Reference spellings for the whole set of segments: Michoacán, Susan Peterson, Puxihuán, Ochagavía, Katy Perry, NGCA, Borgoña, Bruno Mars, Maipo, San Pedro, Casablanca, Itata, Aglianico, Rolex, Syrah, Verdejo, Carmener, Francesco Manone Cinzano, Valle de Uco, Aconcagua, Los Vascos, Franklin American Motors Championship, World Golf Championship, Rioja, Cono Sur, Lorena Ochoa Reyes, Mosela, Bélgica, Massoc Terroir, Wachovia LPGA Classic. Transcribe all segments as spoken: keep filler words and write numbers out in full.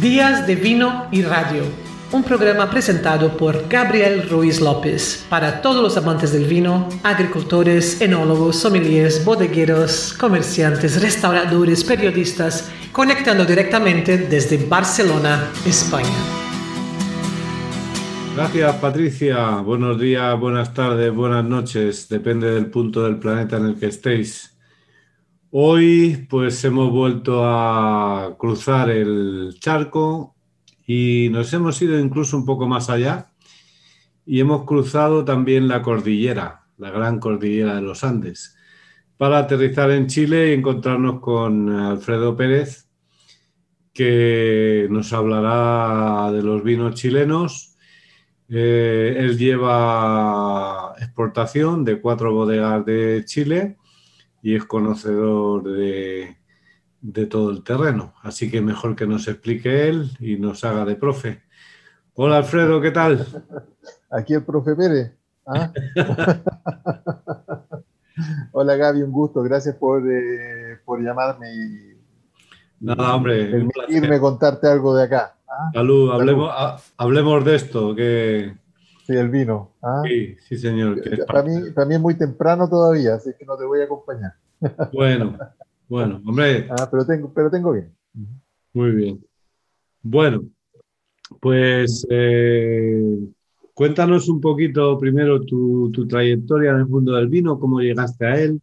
Días de Vino y Radio, un programa presentado por Gabriel Ruiz López para todos los amantes del vino, agricultores, enólogos, sommeliers, bodegueros, comerciantes, restauradores, periodistas, conectando directamente desde Barcelona, España. Gracias, Patricia. Buenos días, buenas tardes, buenas noches, depende del punto del planeta en el que estéis. Hoy pues hemos vuelto a cruzar el charco y nos hemos ido incluso un poco más allá y hemos cruzado también la cordillera, la gran cordillera de los Andes, para aterrizar en Chile y encontrarnos con Alfredo Pérez, que nos hablará de los vinos chilenos. Eh, él lleva exportación de cuatro bodegas de Chile y es conocedor de, de todo el terreno. Así que mejor que nos explique él y nos haga de profe. Hola, Alfredo, ¿qué tal? Aquí el profe Pérez. ¿Ah? Hola, Gaby, un gusto. Gracias por, eh, por llamarme y nada, hombre, permitirme contarte algo de acá. ¿Ah? Salud, hablemos, ha, hablemos de esto, que... Sí, el vino. ¿Ah? Sí, sí, señor. Que para, mí, para mí es muy temprano todavía, así que no te voy a acompañar. Bueno, bueno, hombre. Ah, pero tengo, pero tengo bien. Muy bien. Bueno, pues eh, cuéntanos un poquito primero tu, tu trayectoria en el mundo del vino, cómo llegaste a él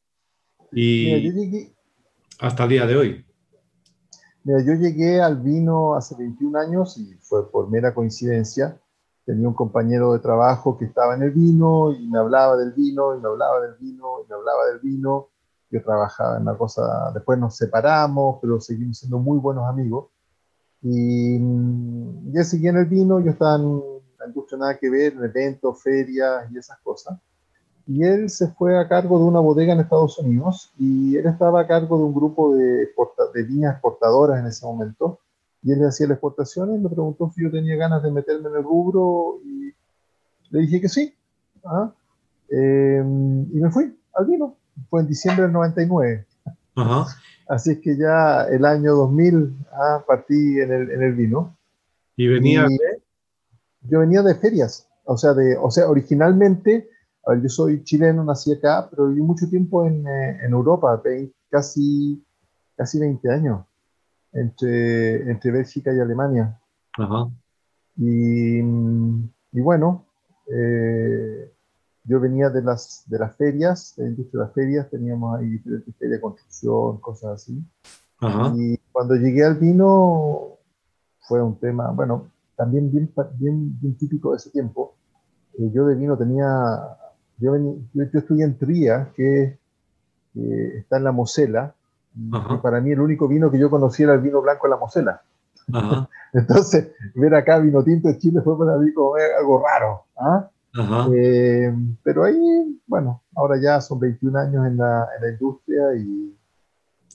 y mira, yo llegué, hasta el día de hoy. Mira, yo llegué al vino hace veintiún años y fue por mera coincidencia. Tenía un compañero de trabajo que estaba en el vino y me hablaba del vino, y me hablaba del vino, y me hablaba del vino. Yo trabajaba en la cosa, después nos separamos, pero seguimos siendo muy buenos amigos. Y, y él seguía en el vino, yo estaba en la industria nada que ver, en eventos, ferias y esas cosas. Y él se fue a cargo de una bodega en Estados Unidos y él estaba a cargo de un grupo de, de viñas exportadoras en ese momento. Y él hacía las exportaciones, me preguntó si yo tenía ganas de meterme en el rubro y le dije que sí. ¿Ah? Eh, y me fui al vino. Fue en diciembre del noventa y nueve. Ajá. Así es que ya el año dos mil ah, partí en el, en el vino. ¿Y venías de? Yo venía de ferias. O sea, de, o sea originalmente, a ver, yo soy chileno, nací acá, pero viví mucho tiempo en, en Europa, casi, casi veinte años. Entre, entre Bélgica y Alemania. Ajá. Y, y bueno, eh, yo venía de las, de las ferias, de la industria de las ferias, teníamos ahí diferentes ferias de construcción, cosas así. Ajá. Y cuando llegué al vino fue un tema, bueno, también bien, bien, bien típico de ese tiempo. Eh, yo de vino tenía, yo, ven, yo, yo estudié en Tría, que, que está en la Mosela. Ajá. Para mí el único vino que yo conocía era el vino blanco de la Mosela. Ajá. Entonces, ver acá vino tinto de Chile fue para mí como algo raro. ¿Ah? Ajá. Eh, pero ahí, bueno, ahora ya son veintiún años en la, en la industria y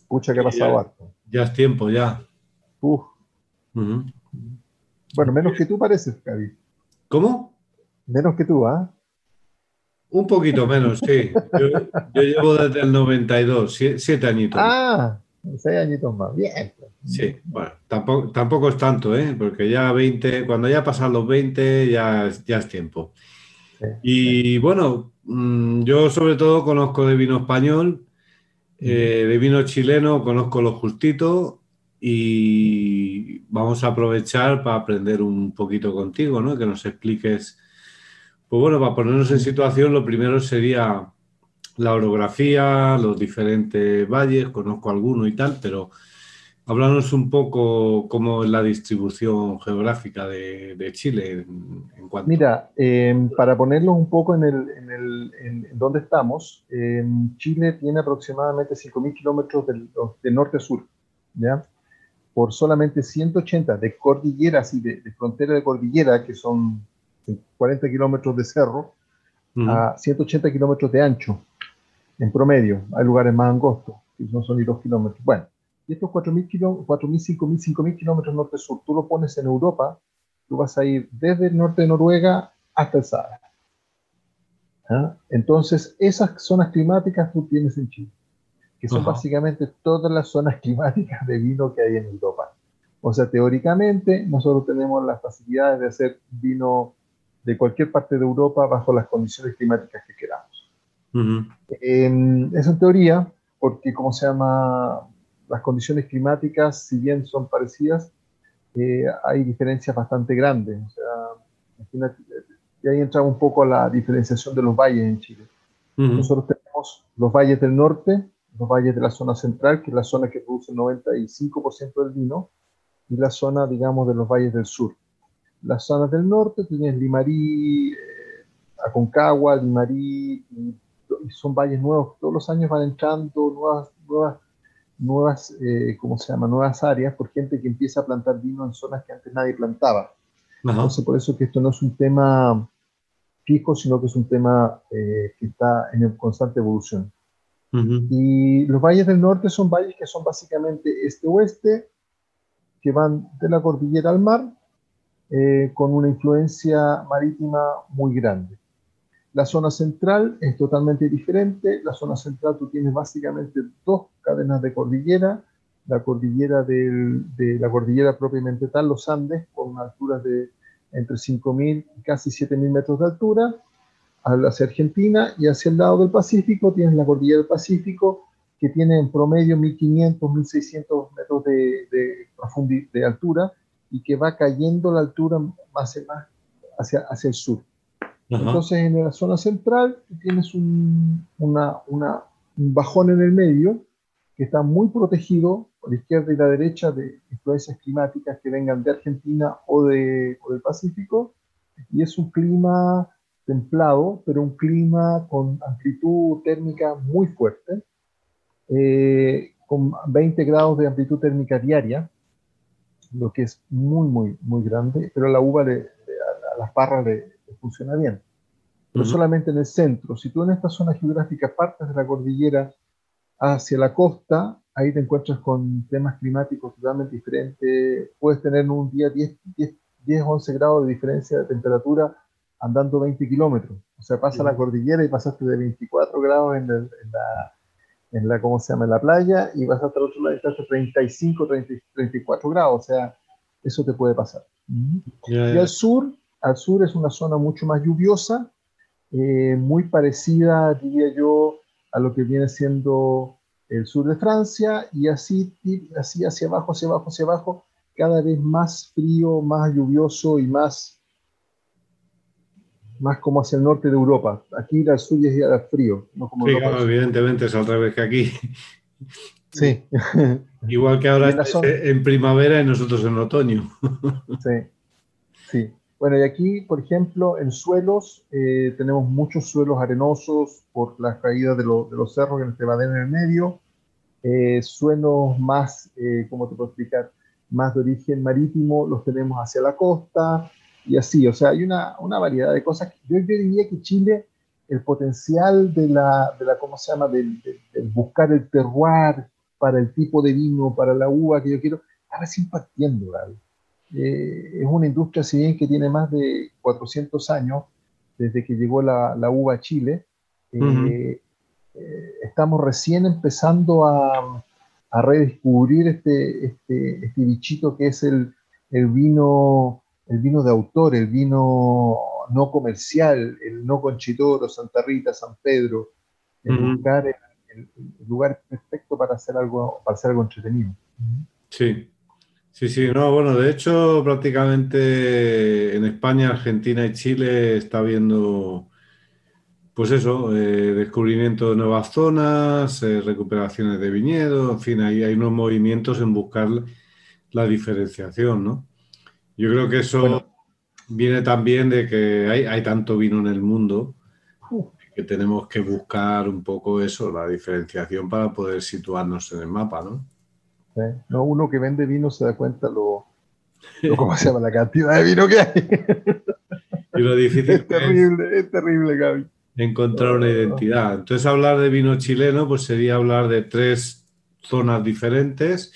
pucha que ha pasado harto. Ya es tiempo, ya. Uf. Uh-huh. Bueno, menos que tú pareces, Javi. ¿Cómo? Menos que tú, ¿ah? ¿Eh? Un poquito menos, sí. Yo, yo llevo desde el noventa y dos, siete, siete añitos. Ah, seis añitos más, bien. Sí, bueno, tampoco, tampoco es tanto, ¿eh? Porque ya veinte, cuando ya pasan los veinte, ya, ya es tiempo. Sí, y sí. Bueno, yo sobre todo conozco de vino español, eh, de vino chileno, conozco lo justito y vamos a aprovechar para aprender un poquito contigo, ¿no? Que nos expliques. Pues bueno, para ponernos en situación, lo primero sería la orografía, los diferentes valles, conozco alguno y tal, pero háblanos un poco cómo es la distribución geográfica de, de Chile. En, en cuanto... Mira, eh, para ponerlos un poco en, el, en, el, en donde estamos, eh, Chile tiene aproximadamente cinco mil kilómetros de, de norte a sur, ¿ya? Por solamente ciento ochenta de cordilleras y de, de frontera de cordillera, que son cuarenta kilómetros de cerro, uh-huh, a ciento ochenta kilómetros de ancho en promedio. Hay lugares más angostos que no son ni dos kilómetros. Bueno, y estos cuatro mil, cinco mil kilómetros norte-sur, tú lo pones en Europa, tú vas a ir desde el norte de Noruega hasta el Sahara. ¿Ah? Entonces esas zonas climáticas tú tienes en Chile, que son, uh-huh, básicamente todas las zonas climáticas de vino que hay en Europa. O sea, teóricamente nosotros tenemos las facilidades de hacer vino de cualquier parte de Europa bajo las condiciones climáticas que queramos. Uh-huh. Eh, eso en teoría, porque como se llama, las condiciones climáticas, si bien son parecidas, eh, hay diferencias bastante grandes. O sea, imagínate, y ahí entra un poco a la diferenciación de los valles en Chile. Uh-huh. Nosotros tenemos los valles del norte, los valles de la zona central, que es la zona que produce el noventa y cinco por ciento del vino, y la zona, digamos, de los valles del sur. Las zonas del norte, tienes Limarí, eh, Aconcagua, Limarí, y, y son valles nuevos. Todos los años van entrando nuevas, nuevas, nuevas eh, ¿cómo se llama? Nuevas áreas por gente que empieza a plantar vino en zonas que antes nadie plantaba. Ajá. Entonces, por eso que esto no es un tema fijo, sino que es un tema eh, que está en constante evolución. Uh-huh. Y los valles del norte son valles que son básicamente este-oeste, que van de la cordillera al mar, eh, con una influencia marítima muy grande. La zona central es totalmente diferente. La zona central, tú tienes básicamente dos cadenas de cordillera, la cordillera, del, de la cordillera propiamente tal, los Andes, con alturas de entre cinco mil y casi siete mil metros de altura, hacia Argentina, y hacia el lado del Pacífico tienes la cordillera del Pacífico, que tiene en promedio mil quinientos, mil seiscientos metros de, de, profundi- de altura, y que va cayendo la altura más, más hacia, hacia el sur. Uh-huh. Entonces, en la zona central tienes un, una, una, un bajón en el medio, que está muy protegido por la izquierda y la derecha de influencias climáticas que vengan de Argentina o, de, o del Pacífico, y es un clima templado, pero un clima con amplitud térmica muy fuerte, Eh, con veinte grados de amplitud térmica diaria, lo que es muy, muy, muy grande, pero a la uva, le, le, a las parras le, le funciona bien. Pero uh-huh. solamente en el centro. Si tú en esta zona geográfica partes de la cordillera hacia la costa, ahí te encuentras con temas climáticos totalmente diferentes. Puedes tener en un día diez, diez, diez, once grados de diferencia de temperatura andando veinte kilómetros. O sea, pasa uh-huh. la cordillera y pasaste de veinticuatro grados en, el, en la... en la, ¿cómo se llama?, en la playa, y vas hasta el otro lado, estás a treinta y cinco, treinta, treinta y cuatro grados, o sea, eso te puede pasar. Yeah, yeah. Y al sur, al sur es una zona mucho más lluviosa, eh, muy parecida, diría yo, a lo que viene siendo el sur de Francia, y así, y así hacia abajo, hacia abajo, hacia abajo, cada vez más frío, más lluvioso y más, más como hacia el norte de Europa. Aquí ir al sur es ir al frío. No como sí, claro, evidentemente es al revés que aquí. Sí. Igual que ahora en, zona... en primavera y nosotros en otoño. Sí. Sí. Bueno, y aquí, por ejemplo, en suelos, eh, tenemos muchos suelos arenosos por las caídas de, lo, de los cerros que nos evaden en el medio. Eh, suelos más, eh, ¿cómo te puedo explicar? Más de origen marítimo, los tenemos hacia la costa. Y así, o sea, hay una, una variedad de cosas. Yo, yo diría que Chile, el potencial de la, de la ¿cómo se llama?, del de, de buscar el terroir para el tipo de vino, para la uva que yo quiero, está recién partiendo, ¿vale? Eh, es una industria, si bien que tiene más de cuatrocientos años desde que llegó la, la uva a Chile, eh, uh-huh. eh, estamos recién empezando a, a redescubrir este, este, este bichito que es el, el vino... el vino de autor, el vino no comercial, el no Concha y Toro, Santa Rita, San Pedro, el, uh-huh. lugar, el, el lugar perfecto para hacer algo, para hacer algo entretenido. Uh-huh. Sí, sí, sí, no, bueno, de hecho prácticamente en España, Argentina y Chile está habiendo, pues eso, eh, descubrimiento de nuevas zonas, eh, recuperaciones de viñedos, en fin, ahí hay unos movimientos en buscar la diferenciación, ¿no? Yo creo que eso bueno. viene también de que hay, hay tanto vino en el mundo que tenemos que buscar un poco eso, la diferenciación para poder situarnos en el mapa, ¿no? ¿Eh? No, uno que vende vino se da cuenta lo, lo ¿cómo se llama?, la cantidad de vino que hay. Y lo difícil es terrible, es, es terrible, Gaby. Encontrar una identidad. Entonces, hablar de vino chileno, pues sería hablar de tres zonas diferentes.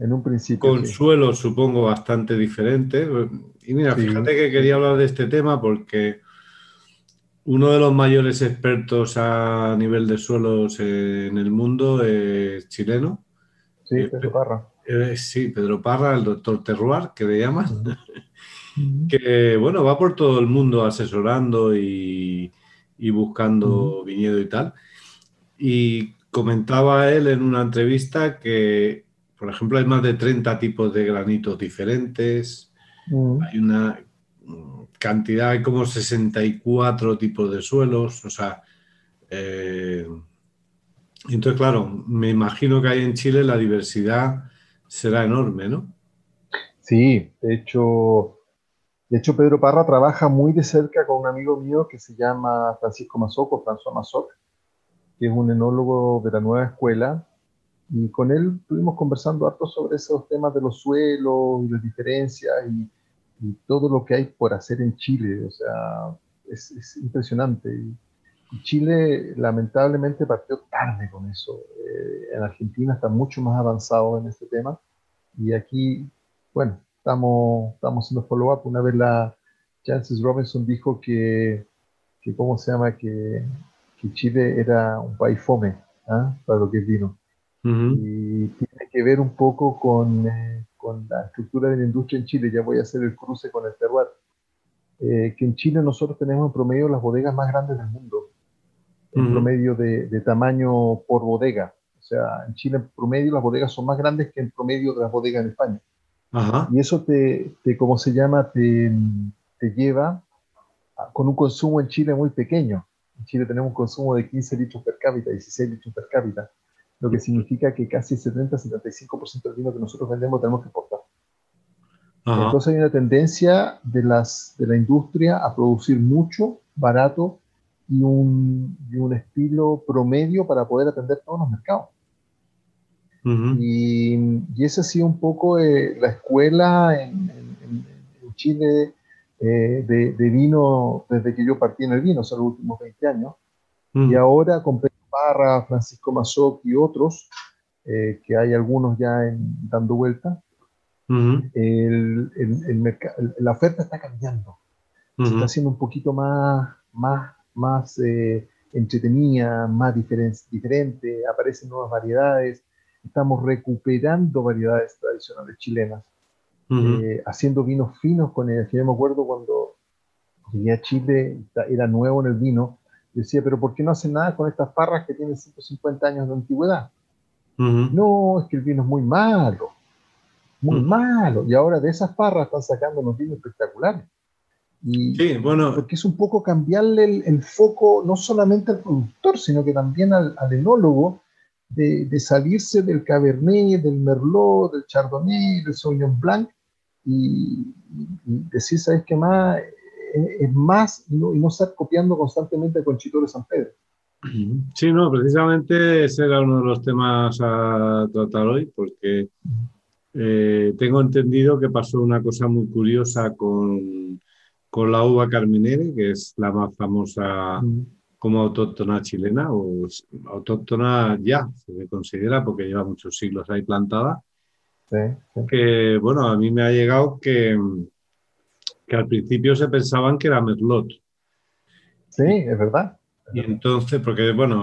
En un principio. Con sí. suelos, supongo, bastante diferentes. Y mira, sí. fíjate que quería hablar de este tema porque uno de los mayores expertos a nivel de suelos en el mundo es chileno. Sí, Pedro Parra. Eh, sí, Pedro Parra, el doctor Terroir, que le llaman, uh-huh. que bueno, va por todo el mundo asesorando y, y buscando uh-huh. viñedo y tal. Y comentaba él en una entrevista que, por ejemplo, hay más de treinta tipos de granitos diferentes, uh-huh. hay una cantidad, hay como sesenta y cuatro tipos de suelos, o sea... Eh, entonces, claro, me imagino que ahí en Chile la diversidad será enorme, ¿no? Sí, de hecho, de hecho Pedro Parra trabaja muy de cerca con un amigo mío que se llama Francisco Massoc, o François Massoc, que es un enólogo de la nueva escuela, y con él estuvimos conversando harto sobre esos temas de los suelos y las diferencias y, y todo lo que hay por hacer en Chile. O sea, es, es impresionante. Y, Chile lamentablemente partió tarde con eso. Eh, en Argentina está mucho más avanzado en este tema y aquí, bueno, estamos, estamos haciendo follow-up. Una vez la Jancis Robinson dijo que, que ¿cómo se llama? Que, que Chile era un país fome, ¿eh? Para lo que es vino. Uh-huh. Y tiene que ver un poco con, eh, con la estructura de la industria en Chile. Ya voy a hacer el cruce con el terroir. Eh, que en Chile nosotros tenemos en promedio las bodegas más grandes del mundo. En promedio de, de tamaño por bodega. O sea, en Chile en promedio las bodegas son más grandes que en promedio de las bodegas en España. Ajá. Y eso te, te, ¿cómo se llama? Te, te lleva a, con un consumo en Chile muy pequeño. En Chile tenemos un consumo de quince litros per cápita, dieciséis litros per cápita, lo que significa que casi el setenta a setenta y cinco por ciento del vino que nosotros vendemos tenemos que importar. Ajá. Entonces hay una tendencia de, las, de la industria a producir mucho, barato, Y un, y un estilo promedio para poder atender todos los mercados. Uh-huh. Y, y esa ha sido un poco eh, la escuela en, en, en Chile eh, de, de vino, desde que yo partí en el vino, o sea, los últimos veinte años. Uh-huh. Y ahora con Pedro Parra, Francisco Massoc y otros, eh, que hay algunos ya en, dando vuelta, uh-huh. el, el, el merc- la oferta está cambiando. Uh-huh. Se está haciendo un poquito más... más más eh, entretenida, más diferen diferente, aparecen nuevas variedades, estamos recuperando variedades tradicionales chilenas, uh-huh. eh, haciendo vinos finos con ellas. Yo me acuerdo cuando llegué a Chile, era nuevo en el vino, decía, pero ¿por qué no hacen nada con estas parras que tienen ciento cincuenta años de antigüedad? Uh-huh. No, es que el vino es muy malo, muy uh-huh. malo, y ahora de esas parras están sacando unos vinos espectaculares. Y sí, bueno, porque es un poco cambiarle el, el foco no solamente al productor, sino que también al, al enólogo, de, de salirse del Cabernet, del Merlot, del Chardonnay, del Sauvignon Blanc, y, y decir, ¿sabes qué más? Es, es más, y no, y no estar copiando constantemente al Concha y Toro de San Pedro. Sí, no, precisamente ese era uno de los temas a tratar hoy, porque eh, tengo entendido que pasó una cosa muy curiosa con... con la uva Carmenere, que es la más famosa uh-huh. como autóctona chilena, o autóctona ya, se le considera, porque lleva muchos siglos ahí plantada. Sí, sí. Que, bueno, a mí me ha llegado que, que al principio se pensaban que era Merlot. Sí, es verdad. Y entonces, porque, bueno,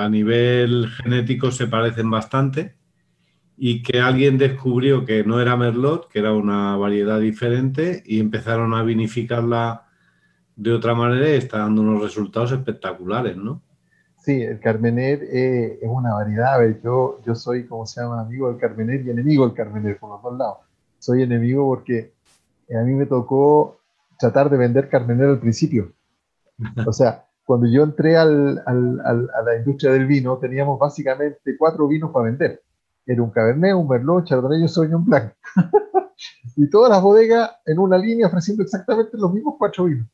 a nivel genético se parecen bastante, y que alguien descubrió que no era Merlot, que era una variedad diferente, y empezaron a vinificarla de otra manera y está dando unos resultados espectaculares, ¿no? Sí, el Carmener eh, es una variedad. A ver, yo, yo soy, como se llama, amigo del Carmener y enemigo del Carmener, por los dos lados. Soy enemigo porque a mí me tocó tratar de vender Carmener al principio. O sea, cuando yo entré al, al, al, a la industria del vino, teníamos básicamente cuatro vinos para vender. Era un Cabernet, un Merlot, Chardonnay y Sauvignon Blanc. Y todas las bodegas en una línea ofreciendo exactamente los mismos cuatro vinos.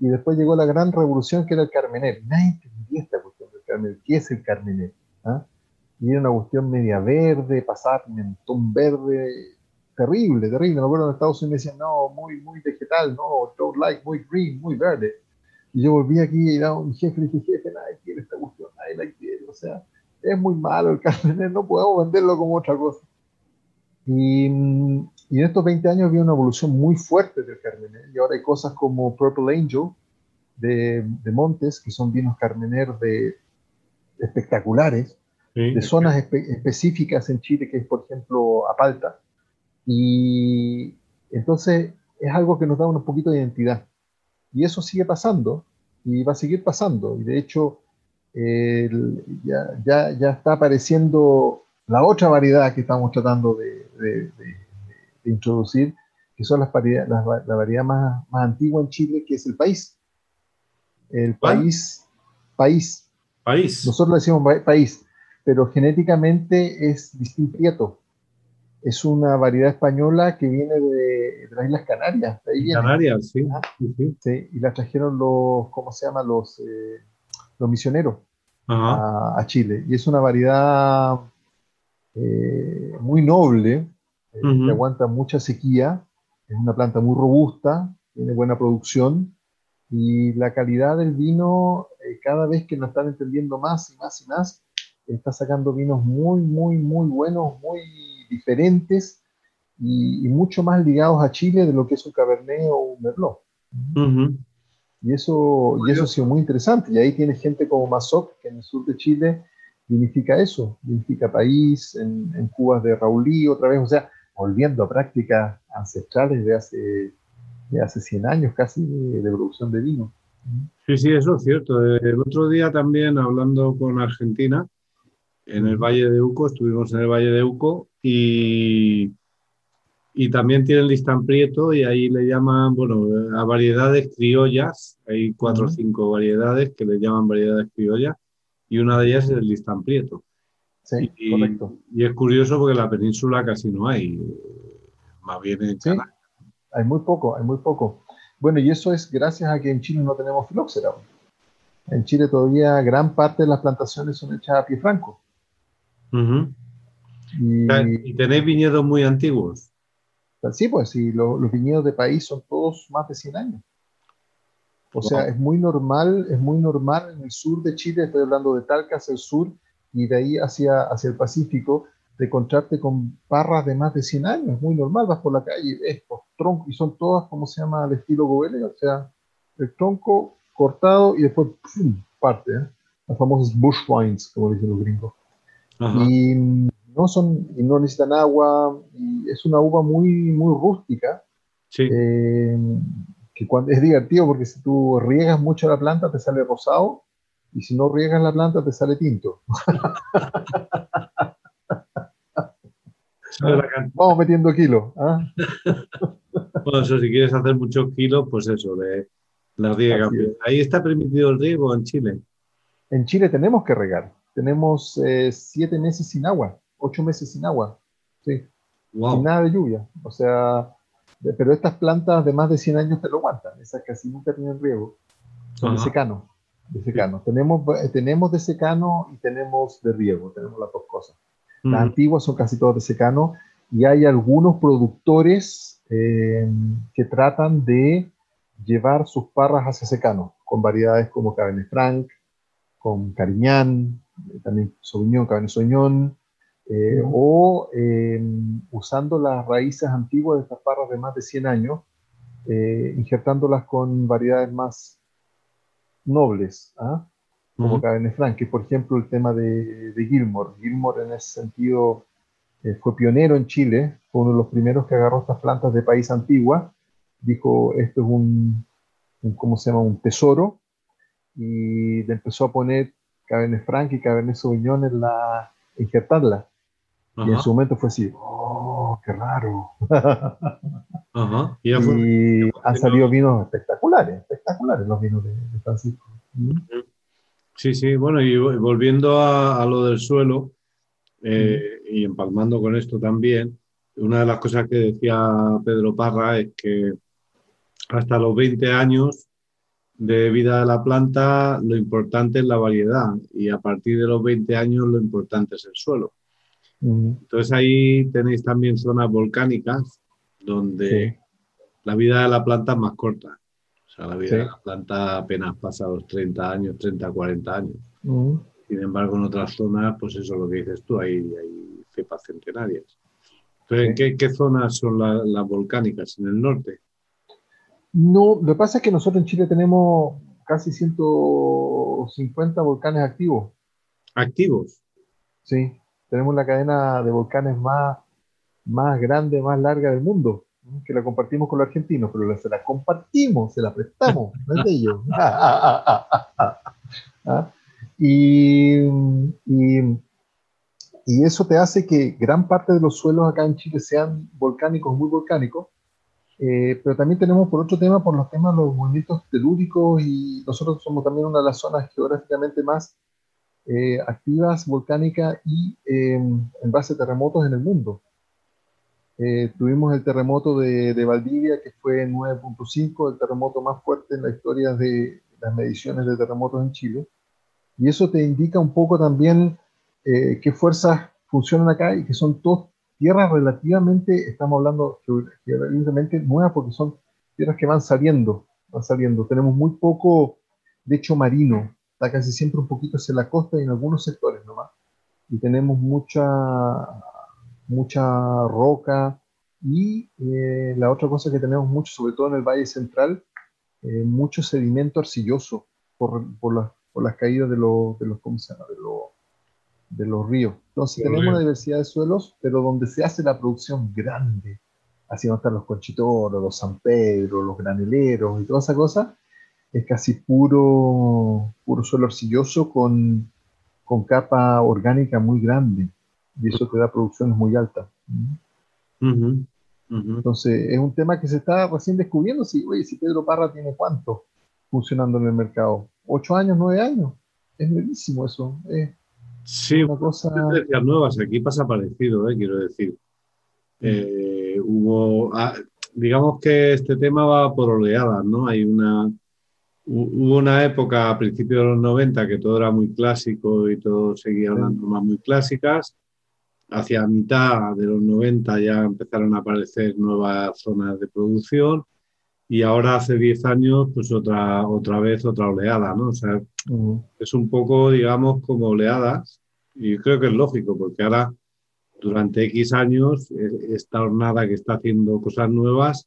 Y después llegó la gran revolución que era el Carmener. Nadie entendía esta cuestión del Carmener. ¿Qué es el Carmener? ¿Ah? Y era una cuestión media verde, pasada pimentón verde. Terrible, terrible. Me acuerdo en Estados Unidos decían, no, muy, muy vegetal, no, don't like, muy green, muy verde. Y yo volví aquí y a mi jefe le dije, jefe, nadie quiere esta cuestión, nadie la quiere, o sea... es muy malo el Carmener, no podemos venderlo como otra cosa. Y, y en estos veinte años había una evolución muy fuerte del Carmener, y ahora hay cosas como Purple Angel de, de Montes, que son vinos Carmener de, espectaculares, sí, de zonas espe específicas en Chile, que es, por ejemplo, Apalta. Y entonces es algo que nos da un poquito de identidad. Y eso sigue pasando y va a seguir pasando. Y de hecho, eh, ya, ya, ya está apareciendo la otra variedad que estamos tratando de, de, de, de introducir, que son las variedad, las, la variedad más, más antigua en Chile, que es el país. El país, país. País. Nosotros le decimos país, pero genéticamente es distinto. Es una variedad española que viene de, de las Islas Canarias. De ahí viene. Canarias, sí. Ah, sí, sí. Sí. Y la trajeron los, ¿cómo se llama? Los, eh, los misioneros. Ajá. A, a Chile. Y es una variedad eh, muy noble, eh, uh-huh. que aguanta mucha sequía, es una planta muy robusta, tiene buena producción. Y la calidad del vino, eh, cada vez que nos están entendiendo más y más y más, está sacando vinos muy, muy, muy buenos, muy diferentes y, y mucho más ligados a Chile de lo que es un Cabernet o un Merlot. Uh-huh. Y eso, y eso ha sido muy interesante. Y ahí tiene gente como Massoc, que en el sur de Chile vinifica eso, vinifica país, en, en cubas de Raulí otra vez, o sea, volviendo a prácticas ancestrales de hace... de hace cien años casi de, de producción de vino. Sí, sí, eso es cierto. El otro día también, hablando con Argentina, en el Valle de Uco, estuvimos en el Valle de Uco, y, y también tienen Listán Prieto, y ahí le llaman, bueno, a variedades criollas, hay cuatro uh-huh. o cinco variedades que le llaman variedades criollas, y una de ellas es el Listán Prieto. Sí, y, correcto. Y es curioso porque en la península casi no hay, más bien en Canarias. ¿Sí? Hay muy poco, hay muy poco. Bueno, y eso es gracias a que en Chile no tenemos filóxera. En Chile todavía gran parte de las plantaciones son hechas a pie franco. Uh-huh. Y, ¿Y tenéis viñedos muy antiguos? Sí, pues sí, lo, los viñedos de país son todos más de cien años. O wow. sea, es muy normal, es muy normal en el sur de Chile, estoy hablando de Talca hacia el sur y de ahí hacia, hacia el Pacífico, de encontrarte con parras de más de cien años, es muy normal, vas por la calle, ves por troncos, y son todas, como se llama, al estilo Goele, o sea, el tronco cortado y después ¡pum! Parte, ¿eh? Las famosas bush wines, como dicen los gringos. Ajá. Y no son, y no necesitan agua, y es una uva muy, muy rústica, sí. eh, que cuando, es divertido porque si tú riegas mucho la planta te sale rosado, y si no riegas la planta te sale tinto. Vamos metiendo kilos. ¿Eh? Bueno, eso, si quieres hacer muchos kilos, pues eso, de la riega. Es. Ahí está permitido el riego en Chile. En Chile tenemos que regar. Tenemos eh, siete meses sin agua, ocho meses sin agua. Sí. Wow. Sin nada de lluvia. O sea, de, pero estas plantas de más de cien años te lo aguantan. Esas casi nunca tienen riego. Son Ajá. de secano. De secano. Sí. Tenemos, tenemos de secano y tenemos de riego. Tenemos las dos cosas. Las antiguas son casi todas de secano y hay algunos productores eh, que tratan de llevar sus parras hacia secano, con variedades como Cabernet Franc, con Cariñán, también Sauvignon, Cabernet Sauvignon, eh, uh-huh. o eh, usando las raíces antiguas de estas parras de más de cien años, eh, injertándolas con variedades más nobles, ¿ah? Como uh-huh. Cabernet Franc, que por ejemplo el tema de, de Gilmore. Gilmore en ese sentido eh, fue pionero en Chile, fue uno de los primeros que agarró estas plantas de país antigua, dijo esto es un, un ¿cómo se llama? Un tesoro, y le empezó a poner Cabernet Franc y Cabernet Sauvignon en la injertarla, uh-huh. y en su momento fue así, ¡oh, qué raro! Uh-huh. Y, y han salido vinos espectaculares, espectaculares los vinos de, de Francisco. Uh-huh. Sí, sí, bueno, y volviendo a, a lo del suelo, eh, mm. y empalmando con esto también, una de las cosas que decía Pedro Parra es que hasta los veinte años de vida de la planta lo importante es la variedad, y a partir de los veinte años lo importante es el suelo. Mm. Entonces ahí tenéis también zonas volcánicas donde sí. la vida de la planta es más corta. O sea, la vida sí. de la planta apenas pasa los treinta años, treinta, cuarenta años. Uh-huh. Sin embargo, en otras zonas, pues eso es lo que dices tú, hay, hay cepas centenarias. Entonces, sí. ¿qué, qué zonas son la, las volcánicas en el norte? No, lo que pasa es que nosotros en Chile tenemos casi ciento cincuenta volcanes activos. ¿Activos? Sí, tenemos la cadena de volcanes más, más grande, más larga del mundo, que la compartimos con los argentinos, pero se la compartimos, se la prestamos, no es de ellos. Ah, ah, ah, ah, ah. ¿Ah? Y, y, y eso te hace que gran parte de los suelos acá en Chile sean volcánicos, muy volcánicos, eh, pero también tenemos por otro tema, por los temas los movimientos telúricos, y nosotros somos también una de las zonas geográficamente más eh, activas, volcánicas y eh, en base a terremotos en el mundo. Eh, tuvimos el terremoto de, de Valdivia, que fue nueve punto cinco, el terremoto más fuerte en la historia de las mediciones de terremotos en Chile, y eso te indica un poco también eh, qué fuerzas funcionan acá, y que son todas tierras relativamente, estamos hablando relativamente nuevas, porque son tierras que van saliendo, van saliendo. Tenemos muy poco lecho marino, está casi siempre un poquito hacia la costa y en algunos sectores nomás, y tenemos mucha, mucha roca, y eh, la otra cosa que tenemos mucho, sobre todo en el Valle Central, Eh, mucho sedimento arcilloso por, por, la, por las caídas de los, de los, ¿cómo se llama? De los, de los ríos. Entonces tenemos río. Una diversidad de suelos, pero donde se hace la producción grande, así donde están los Concha y Toro, los San Pedro, los graneleros y toda esa cosa, es casi puro, puro suelo arcilloso con, con capa orgánica muy grande, y eso te da producciones muy altas. Uh-huh. Entonces es un tema que se está recién descubriendo. Si, oye, si Pedro Parra tiene cuánto funcionando en el mercado, ocho años, nueve años, es bellísimo eso. Es sí, una cosa... tendencias nuevas. Aquí pasa parecido, eh, quiero decir. Eh, hubo, ah, digamos que este tema va por oleadas, ¿no? Hay una, hubo una época a principios de los noventa que todo era muy clásico y todo seguía hablando más muy clásicas. Hacia mitad de los noventa ya empezaron a aparecer nuevas zonas de producción, y ahora hace diez años pues otra, otra vez otra oleada, ¿no? O sea, uh-huh. Es un poco, digamos, como oleadas, y creo que es lógico, porque ahora durante X años esta hornada que está haciendo cosas nuevas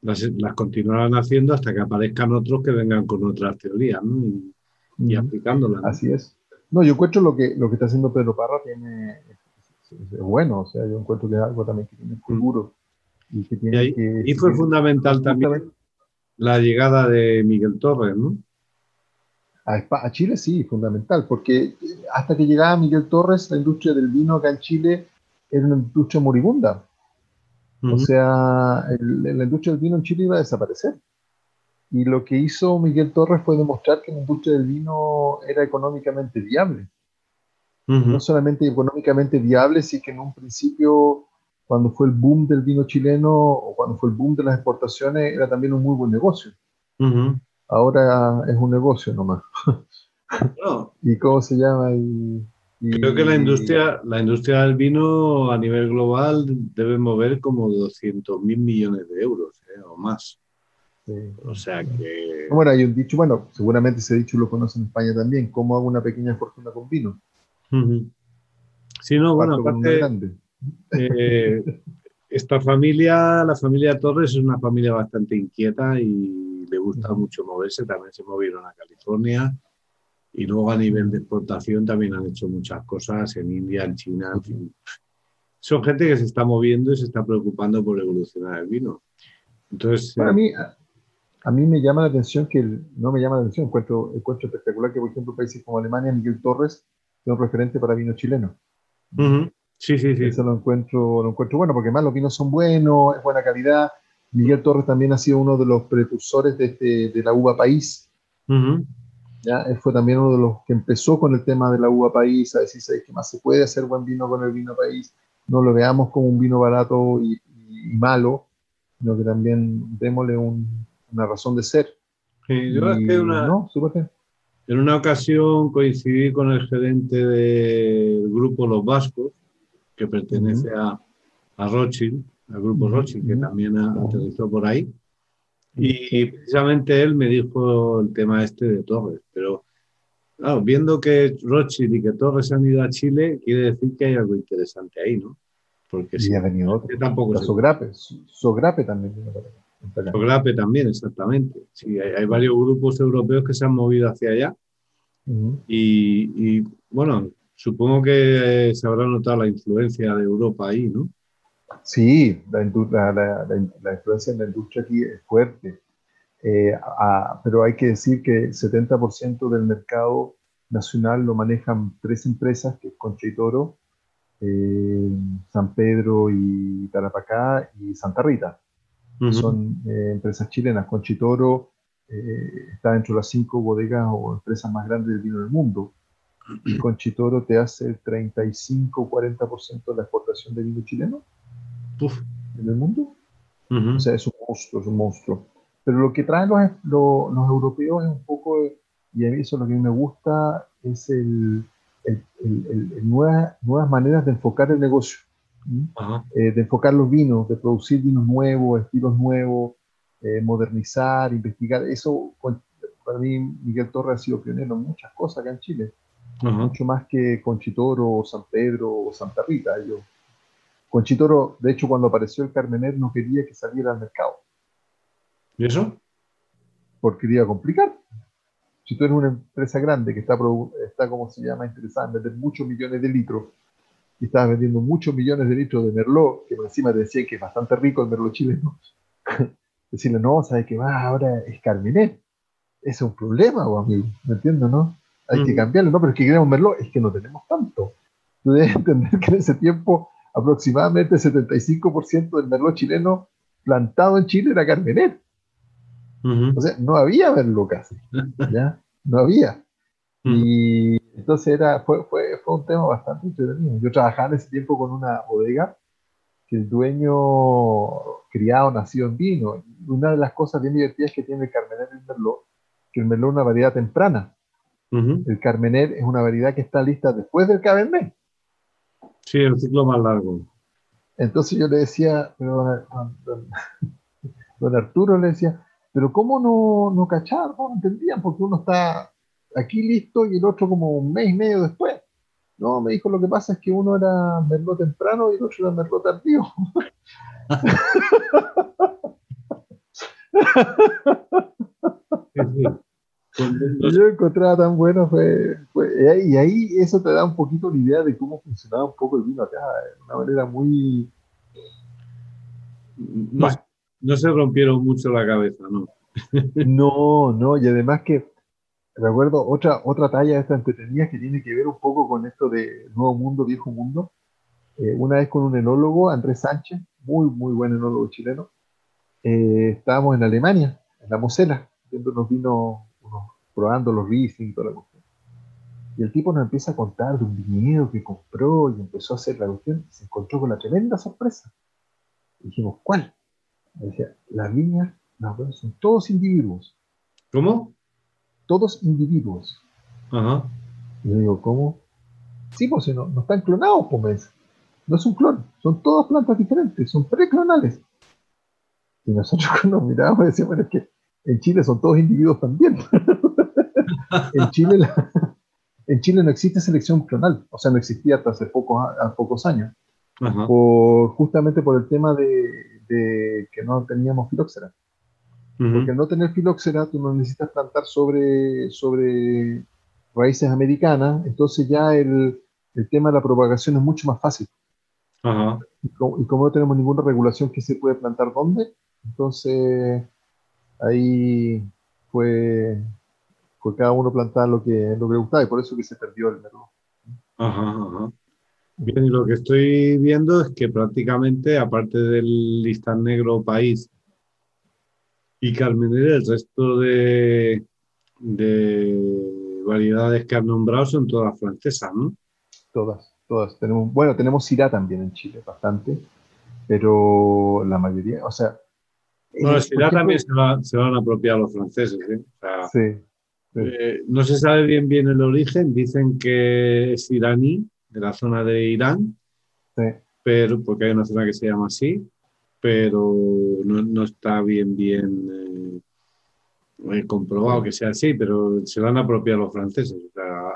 las, las continuarán haciendo hasta que aparezcan otros que vengan con otras teorías, ¿no? Y, uh-huh. y aplicándolas, ¿no? Así es. No, yo encuentro lo que, lo que está haciendo Pedro Parra tiene... bueno, o sea, yo encuentro que es algo también que tiene futuro. Y, que tiene y, que, y fue que, fundamental que, también la llegada de Miguel Torres, ¿no? A, España, a Chile sí, fundamental, porque hasta que llegaba Miguel Torres, la industria del vino acá en Chile era una industria moribunda. Uh-huh. O sea, el, la industria del vino en Chile iba a desaparecer. Y lo que hizo Miguel Torres fue demostrar que la industria del vino era económicamente viable. Uh-huh. No solamente económicamente viable, sí que en un principio, cuando fue el boom del vino chileno o cuando fue el boom de las exportaciones, era también un muy buen negocio. Uh-huh. Ahora es un negocio nomás. No. ¿Y cómo se llama? Y, y, Creo que la industria, la industria del vino a nivel global debe mover como doscientos mil millones de euros ¿eh? O más. Sí. O sea que... Bueno, hay un dicho, bueno, seguramente ese dicho lo conocen en España también, ¿cómo hago una pequeña fortuna con vino? Uh-huh. Sí, no, bueno, aparte eh, esta familia, la familia Torres es una familia bastante inquieta y le gusta uh-huh. mucho moverse, también se movieron a California y luego a nivel de exportación también han hecho muchas cosas en India, en China, en fin. Son gente que se está moviendo y se está preocupando por evolucionar el vino. Entonces, Para eh, mí, a, a mí me llama la atención que, el, no me llama la atención, encuentro, encuentro espectacular que por ejemplo países como Alemania, Miguel Torres es un referente para vino chileno. Uh-huh. Sí, sí, sí. Eso lo encuentro, lo encuentro bueno, porque además los vinos son buenos, es buena calidad. Miguel Torres también ha sido uno de los precursores de, este, de la uva país. Uh-huh. ¿Ya? Él fue también uno de los que empezó con el tema de la uva país, a decir, ¿sabes qué más se puede hacer buen vino con el vino país? No lo veamos como un vino barato y, y, y malo, sino que también démosle un, una razón de ser. Sí, yo creo que una... No, súper bien. En una ocasión coincidí con el gerente del grupo Los Vascos, que pertenece a, a Rothschild, al grupo Rothschild, que también ha, aterrizó por ahí, y, y precisamente él me dijo el tema este de Torres, pero claro, viendo que Rothschild y que Torres han ido a Chile, quiere decir que hay algo interesante ahí, ¿no? Porque sí, si, ha venido otro, tampoco se... Sogrape, Sogrape también. Sogrape también, exactamente. Sí, hay, hay varios grupos europeos que se han movido hacia allá. Uh-huh. Y, y bueno, Supongo que se habrá notado la influencia de Europa ahí, ¿no? Sí, la, la, la, la influencia en la industria aquí es fuerte, eh, a, pero hay que decir que el setenta por ciento del mercado nacional lo manejan tres empresas, que es Concha y Toro, eh, San Pedro y Tarapacá y Santa Rita. Uh-huh. Son eh, empresas chilenas. Concha y Toro eh, está dentro de las cinco bodegas o empresas más grandes del vino del mundo. Y Concha y Toro te hace el treinta y cinco a cuarenta por ciento de la exportación de vino chileno. Uf. En el mundo. Uh-huh. O sea, es un monstruo, es un monstruo. Pero lo que traen los, los, los europeos es un poco, y a mí eso es lo que me gusta, es el, el, el, el, el nueva, nuevas maneras de enfocar el negocio, ¿sí? Uh-huh. eh, de enfocar los vinos, de producir vinos nuevos, estilos nuevos, eh, modernizar, investigar. Eso, para mí, Miguel Torres ha sido pionero en muchas cosas acá en Chile. Uh-huh. Mucho más que Concha y Toro, o San Pedro, o Santa Rita, ellos. Concha y Toro, de hecho, cuando apareció el Carmener, no quería que saliera al mercado. ¿Y eso? Porque quería complicar. Si tú eres una empresa grande que está, está como se llama, interesada en vender muchos millones de litros, y estabas vendiendo muchos millones de litros de Merlot, que por encima te decía que es bastante rico el Merlot chileno, decirle, no, ¿sabes qué más? Ahora es Carmener. Es un problema, o amigo, ¿me entiendes, no? Hay mm. que cambiarlo, no, pero es que queremos Merlot, es que no tenemos tanto. Tú debes entender que en ese tiempo aproximadamente el setenta y cinco por ciento del merlot chileno plantado en Chile era Carmener. Uh-huh. O sea, no había merlot casi, ¿ya? No había. Uh-huh. Y entonces era, fue, fue, fue un tema bastante entretenido. Yo trabajaba en ese tiempo con una bodega que el dueño criado, nacido en vino. Una de las cosas bien divertidas que tiene el Carmener y el merlot, que el merlot es una variedad temprana. Uh-huh. El Carmener es una variedad que está lista después del Cabernet. Sí, el ciclo más largo. Entonces yo le decía, pero don, don, don Arturo le decía, pero ¿cómo no, no cachar? No entendían, porque uno está aquí listo y el otro como un mes y medio después. No, me dijo, lo que pasa es que uno era merlot temprano y el otro era merlot tardío. Y yo encontraba tan bueno, fue, fue, y ahí eso te da un poquito la idea de cómo funcionaba un poco el vino acá, de una manera muy... No, bueno. No se rompieron mucho la cabeza, ¿no? No, no, y además que, recuerdo, otra, otra talla de esta entretenida que tiene que ver un poco con esto de nuevo mundo, viejo mundo, eh, una vez con un enólogo, Andrés Sánchez, muy, muy buen enólogo chileno, eh, estábamos en Alemania, en la Mosela, viendo unos vinos... probando los Riesling y toda la cuestión. Y el tipo nos empieza a contar de un viñedo que compró y empezó a hacer la cuestión y se encontró con la tremenda sorpresa. Y dijimos, ¿cuál? Y decía, las viñas, las viñas son todos individuos. ¿Cómo? Todos individuos. Ajá. Y yo digo, ¿cómo? Sí, pues no, no están clonados, pues. No es un clon, son todas plantas diferentes, son preclonales. Y nosotros cuando nos mirábamos decíamos, bueno, es que en Chile son todos individuos también. En Chile, la, en Chile no existe selección clonal, o sea, no existía hasta hace pocos, a pocos años, uh-huh. por, justamente por el tema de, de que no teníamos filóxera. Uh-huh. Porque al no tener filóxera, tú no necesitas plantar sobre, sobre raíces americanas, entonces ya el, el tema de la propagación es mucho más fácil. Uh-huh. Y, como, y como no tenemos ninguna regulación que se puede plantar dónde, entonces ahí fue... porque cada uno plantaba lo que, lo que le gustaba, y por eso que se perdió el merlot. Ajá, ajá. Bien, y lo que estoy viendo es que prácticamente, aparte del listán negro país y Carmener, el resto de, de variedades que han nombrado son todas francesas, ¿no? Todas, todas. Tenemos, bueno, tenemos Syrah también en Chile, bastante, pero la mayoría, o sea... Bueno, el Syrah también se, va, se van a apropiar los franceses, ¿eh? O sea, sí. Eh, no se sabe bien bien el origen, dicen que es iraní, de la zona de Irán, sí. Pero, porque hay una zona que se llama así, pero no, no está bien bien eh, comprobado que sea así, pero se lo han apropiado los franceses. O sea,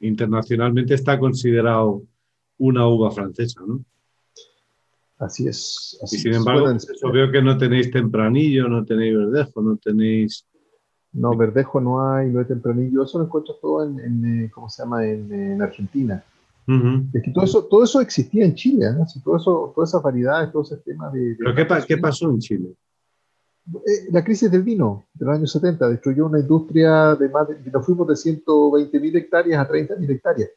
internacionalmente está considerado una uva francesa, ¿no? Así es. Así y sin embargo, veo que no tenéis tempranillo, no tenéis verdejo, no tenéis... No, verdejo no hay, lo de tempranillo, eso lo encuentras todo en, en ¿cómo se llama? En, en Argentina. Uh-huh. Es que todo eso, todo eso existía en Chile, ¿no? Todo eso, todas esas variedades, todos esos temas de... de ¿Pero qué, pa- qué pasó en Chile? Eh, la crisis del vino de los años setenta destruyó una industria de más de... Nos fuimos de ciento veinte mil hectáreas a treinta mil hectáreas.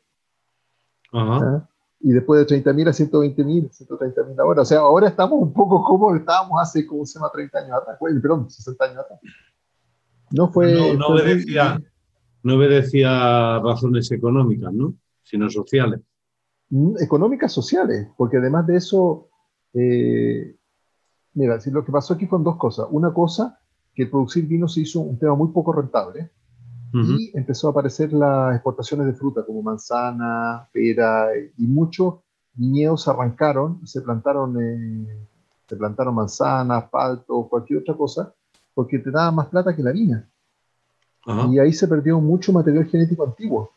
Ajá. Y después de treinta mil a ciento veinte mil, ciento treinta mil ahora. O sea, ahora estamos un poco como estábamos hace, ¿cómo se llama? treinta años atrás. Bueno, perdón, sesenta años atrás. No fue... No, no obedecía, fue... no obedecía razones económicas, ¿no? Sino sociales. Económicas, sociales, porque además de eso, eh, mira, si lo que pasó aquí fueron dos cosas. Una cosa, que el producir vino se hizo un tema muy poco rentable, uh-huh, y empezó a aparecer las exportaciones de fruta, como manzana, pera, y muchos viñedos arrancaron, se plantaron, eh, se plantaron manzanas, paltos, cualquier otra cosa, porque te daba más plata que la harina. Uh-huh. Y ahí se perdió mucho material genético antiguo.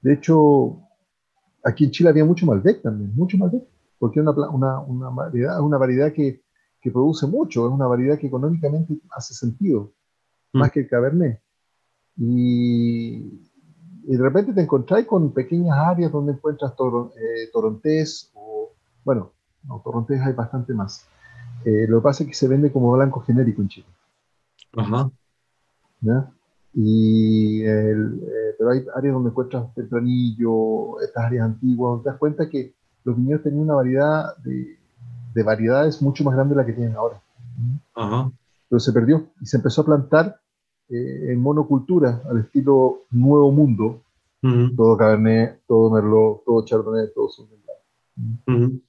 De hecho, aquí en Chile había mucho Malbec también, mucho Malbec, porque es una, una, una variedad, una variedad que, que produce mucho, es una variedad que económicamente hace sentido, mm. más que el Cabernet. Y, y de repente te encontrás con pequeñas áreas donde encuentras toro, eh, torontés, o, bueno, no, torontés hay bastante más. Eh, lo que pasa es que se vende como blanco genérico en Chile. Ajá. ¿Ya? Y el, eh, pero hay áreas donde encuentras tempranillo, estas áreas antiguas, donde te das cuenta que los viñedos tenían una variedad de, de variedades mucho más grande de la que tienen ahora. Ajá. Pero se perdió y se empezó a plantar eh, en monocultura al estilo Nuevo Mundo, uh-huh, todo Cabernet, todo Merlot, todo Chardonnay, todo Sauvignon Blanc. Uh-huh.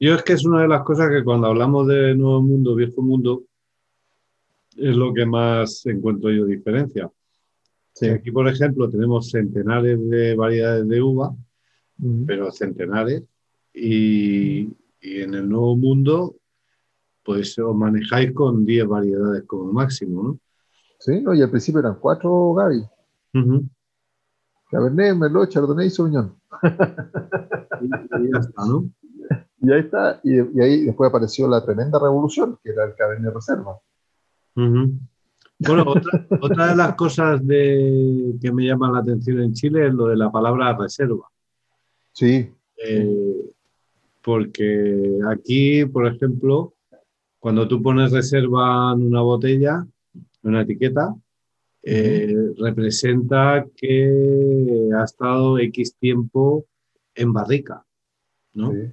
Yo es que es una de las cosas que cuando hablamos de Nuevo Mundo, Viejo Mundo, es lo que más encuentro yo diferencia. Sí. Aquí, por ejemplo, tenemos centenares de variedades de uva, uh-huh, pero centenares, y, y en el Nuevo Mundo, pues os manejáis con diez variedades como máximo, ¿no? Sí, no, y al principio eran cuatro, Gaby. Uh-huh. Cabernet, Merlot, Chardonnay y Sauvignon. Y, y ya está, ¿no? Y ahí está, y, y ahí después apareció la tremenda revolución, que era el Cabernet Reserva. Uh-huh. Bueno, otra, otra de las cosas de, que me llama la atención en Chile es lo de la palabra reserva. Sí. Eh, porque aquí, por ejemplo, cuando tú pones reserva en una botella, en una etiqueta, eh, uh-huh, representa que ha estado X tiempo en barrica, ¿no? Sí.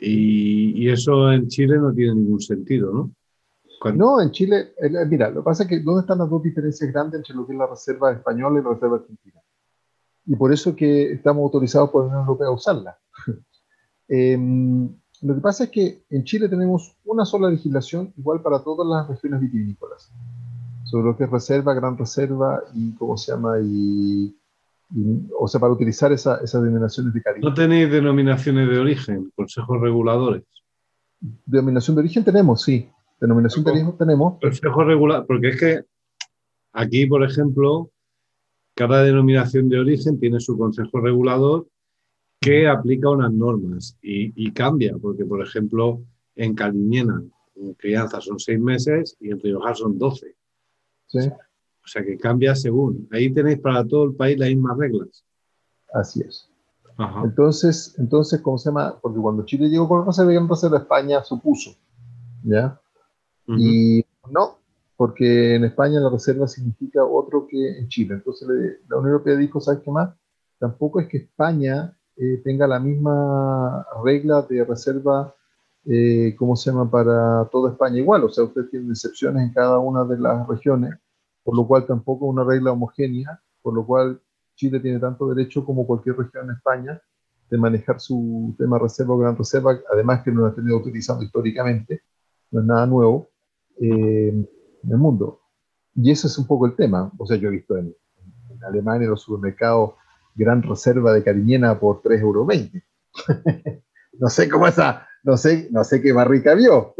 Y, y eso en Chile no tiene ningún sentido, ¿no? No, en Chile, mira, lo que pasa es que ¿dónde están las dos diferencias grandes entre lo que es la reserva española y la reserva argentina? Y por eso es que estamos autorizados por la Unión Europea a usarla. eh, lo que pasa es que en Chile tenemos una sola legislación igual para todas las regiones vitivinícolas, sobre lo que es reserva, gran reserva y cómo se llama, y, y, o sea, para utilizar esa, esas denominaciones de calidad. ¿No tenéis denominaciones de origen, consejos reguladores? Denominación de origen tenemos, sí. Denominación de origen tenemos. Consejo regular, porque es que aquí, por ejemplo, cada denominación de origen tiene su consejo regulador que aplica unas normas y, y cambia, porque, por ejemplo, en Cariñena, en crianza son seis meses y en Rioja son doce. Sí. O sea, o sea que cambia según. Ahí tenéis para todo el país las mismas reglas. Así es. Ajá. Entonces, entonces, ¿cómo se llama? Porque cuando Chile llegó con reserva, en reserva España supuso, ¿ya? Uh-huh. Y no, porque en España la reserva significa otro que en Chile. Entonces le, la Unión Europea dijo, ¿sabes qué más? Tampoco es que España eh, tenga la misma regla de reserva, eh, ¿cómo se llama? Para toda España igual. O sea, ustedes tienen excepciones en cada una de las regiones, por lo cual tampoco es una regla homogénea, por lo cual Chile tiene tanto derecho como cualquier región en España de manejar su tema reserva o gran reserva, además que lo han tenido utilizando históricamente, no es nada nuevo. Eh, en el mundo. Y ese es un poco el tema. O sea, yo he visto en, en Alemania, en los supermercados, gran reserva de Cariñena por tres euros veinte. No sé cómo esa, no sé, no sé qué barrica vio.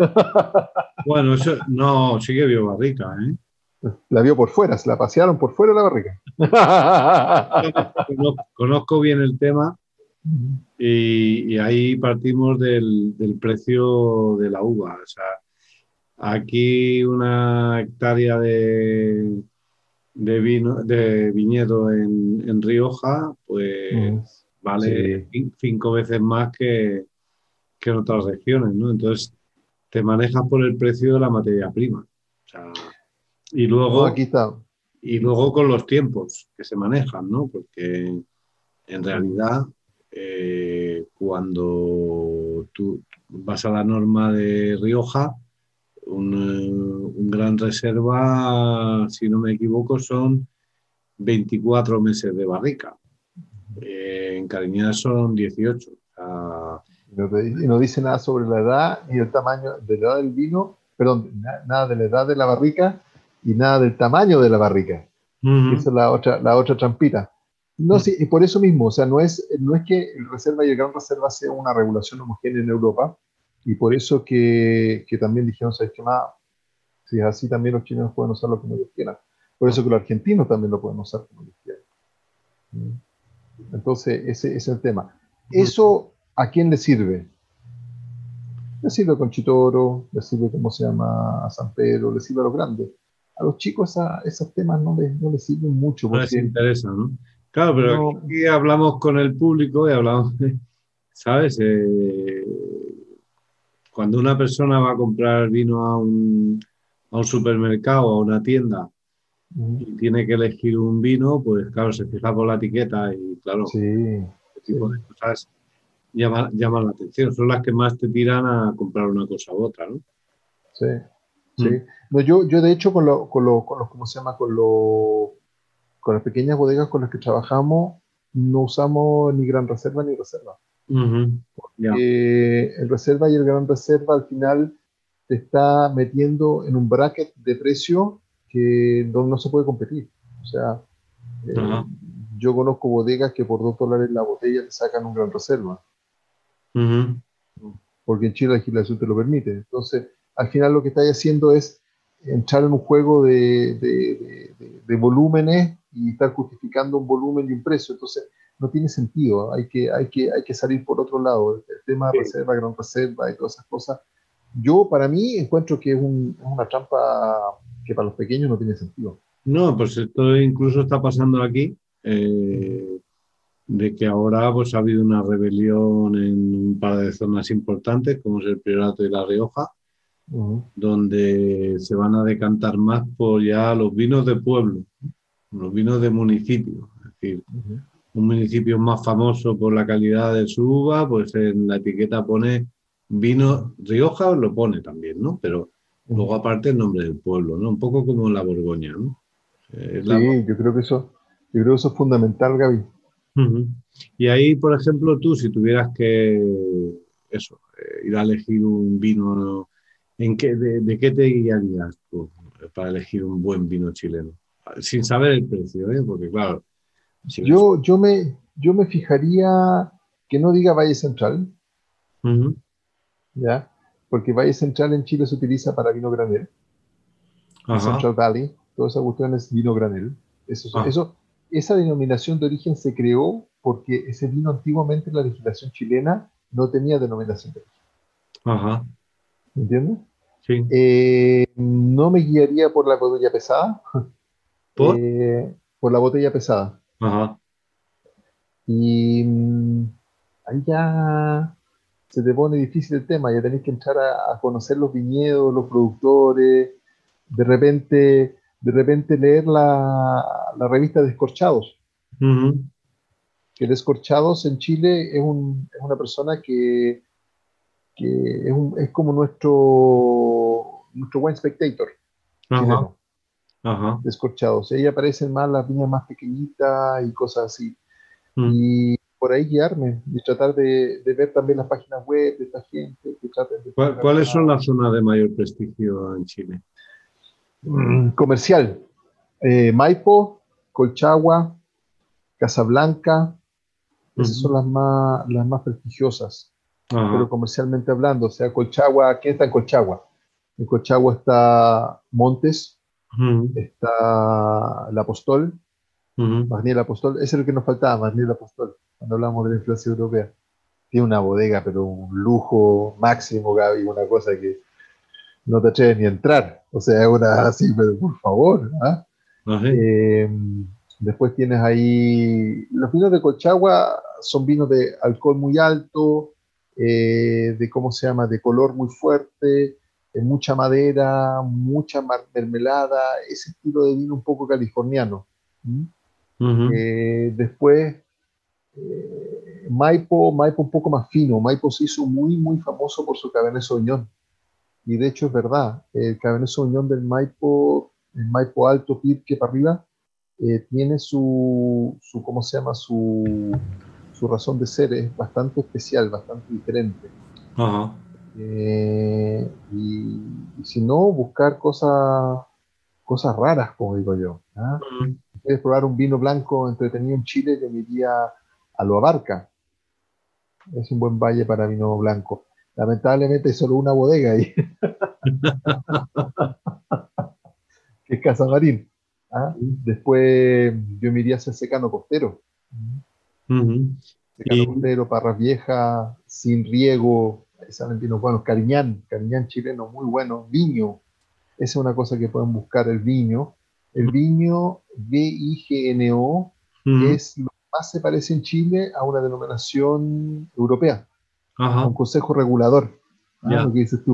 Bueno, eso, no, sí que vio barrica, ¿eh? La vio por fuera, se la pasearon por fuera de la barrica. Conozco, conozco bien el tema y, y ahí partimos del, del precio de la uva. O sea, aquí una hectárea de de vino, de viñedo en, en Rioja, pues mm. vale sí. cinco veces más que, que en otras regiones, ¿no? Entonces te manejas por el precio de la materia prima. O sea, y luego, aquí está. Y luego con los tiempos que se manejan, ¿no? Porque en realidad eh, cuando tú vas a la norma de Rioja, un, un gran reserva, si no me equivoco, son veinticuatro meses de barrica. Eh, en Cariñena son dieciocho. O sea, no te, y no dice nada sobre la edad y el tamaño de la edad del vino, perdón, na, nada de la edad de la barrica y nada del tamaño de la barrica. Uh-huh. Esa es la otra, la otra trampita. No, uh-huh. sí, y por eso mismo, o sea, no es, no es que el reserva y el gran reserva sea una regulación homogénea en Europa, y por eso que, que también dijeron, ¿sabes qué más? Si es así, también los chilenos pueden usarlo como ellos quieran. Por eso que los argentinos también lo pueden usar como ellos quieran. Entonces, ese, ese es el tema. Eso... ¿A quién le sirve? Le sirve a Concha y Toro, le sirve, ¿cómo se llama?, a San Pedro, le sirve a los grandes. A los chicos a, esos temas no les, no les sirven mucho. No les interesa, ¿no? Claro, pero no, aquí hablamos con el público y hablamos, de, ¿sabes? Eh, cuando una persona va a comprar vino a un, a un supermercado, a una tienda, mm. y tiene que elegir un vino, pues claro, se fija por la etiqueta y claro, sí, este tipo sí. de cosas Llama, llama la atención, son las que más te tiran a comprar una cosa u otra, ¿no? Sí, sí. Mm. No, yo, yo de hecho con, lo, con, lo, con los, ¿cómo se llama? Con, lo, con las pequeñas bodegas con las que trabajamos no usamos ni gran reserva ni reserva. Mm-hmm. Porque yeah. el reserva y el gran reserva al final te está metiendo en un bracket de precio que no, no se puede competir. O sea, eh, uh-huh. yo conozco bodegas que por dos dólares la botella te sacan un gran reserva. Uh-huh. Porque en Chile la legislación te lo permite. Entonces, al final lo que estáis haciendo es entrar en un juego de, de, de, de volúmenes y estar justificando un volumen y un precio. Entonces, no tiene sentido. Hay que, hay que, hay que salir por otro lado. El tema de sí. reserva, gran reserva y todas esas cosas. Yo, para mí, encuentro que es, un, es una trampa que para los pequeños no tiene sentido. No, pues esto incluso está pasando aquí. Eh... de que ahora pues ha habido una rebelión en un par de zonas importantes, como es el Priorato y La Rioja, uh-huh. donde se van a decantar más por ya los vinos de pueblo, los vinos de municipio. Es decir, uh-huh. un municipio más famoso por la calidad de su uva, pues en la etiqueta pone vino Rioja, lo pone también, ¿no? Pero uh-huh. luego aparte el nombre del pueblo, ¿no? Un poco como la Borgoña, ¿no? Eh, sí, la... yo creo que eso, yo creo que eso es fundamental, Gaby. Uh-huh. Y ahí, por ejemplo, tú, si tuvieras que eso, eh, ir a elegir un vino, ¿en qué, de, de qué te guiarías tú para elegir un buen vino chileno? Sin saber el precio, ¿eh? Porque claro... Si yo, yo, me, yo me fijaría que no diga Valle Central, uh-huh. ¿ya? Porque Valle Central en Chile se utiliza para vino granel. Ajá. Central Valley, toda esa cuestión es vino granel. Eso... Ah. eso Esa denominación de origen se creó porque ese vino antiguamente en la legislación chilena no tenía denominación de origen. Ajá. ¿Entiendes? Sí. Eh, no me guiaría por la botella pesada. ¿Por? Eh, por la botella pesada. Ajá. Y ahí ya se te pone difícil el tema. Ya tenés que entrar a, a conocer los viñedos, los productores. De repente... de repente leer la, la revista Descorchados. Uh-huh. Que Descorchados en Chile es, un, es una persona que, que es, un, es como nuestro, nuestro buen spectator. Uh-huh. Uh-huh. Descorchados. Ahí aparecen más las viñas más pequeñitas y cosas así. Uh-huh. Y por ahí guiarme y tratar de, de ver también las páginas web de esta gente. Que de ¿Cuál, ¿Cuáles son las zonas de mayor prestigio en Chile? Comercial, eh, Maipo, Colchagua, Casablanca, esas uh-huh. son las más, las más prestigiosas, uh-huh. pero comercialmente hablando, o sea, Colchagua, ¿quién está en Colchagua? En Colchagua está Montes, uh-huh. está el Apostol, uh-huh. Magniel Apostol, ese es el que nos faltaba, Magniel Apostol, cuando hablamos de la influencia europea. Tiene una bodega, pero un lujo máximo, Gaby, una cosa que... no te atreves ni a entrar, o sea, es una así, pero por favor, ¿ah? Ajá. Eh, después tienes ahí, los vinos de Colchagua son vinos de alcohol muy alto, eh, de cómo se llama, de color muy fuerte, eh, mucha madera, mucha mermelada, ese estilo de vino un poco californiano. ¿Mm? Uh-huh. Eh, después eh, Maipo, Maipo un poco más fino. Maipo se hizo muy muy famoso por su Cabernet Sauvignon, y de hecho es verdad, el Cabernet Sauvignon del Maipo, el Maipo alto, Pirque para arriba, eh, tiene su, su ¿cómo se llama? Su, su razón de ser, es bastante especial, bastante diferente. Uh-huh. eh, y, y si no, buscar cosas cosas raras, como digo yo, ¿eh? Uh-huh. Quieres probar un vino blanco entretenido en Chile, yo me iría a Lo Abarca. Es un buen valle para vino blanco. Lamentablemente hay solo una bodega ahí. Que es Casamarín. ¿Ah? Después yo me iría hacia Secano Costero. Uh-huh. Secano y... Costero, Parras Viejas, Sin Riego. Ahí salen vinos buenos. Cariñán, Cariñán chileno, muy bueno. Viño. Esa es una cosa que pueden buscar, el viño. El viño, V I G N O, uh-huh, es lo que más se parece en Chile a una denominación europea, ajá, a un consejo regulador. Yeah. ¿No? Lo que dices tú.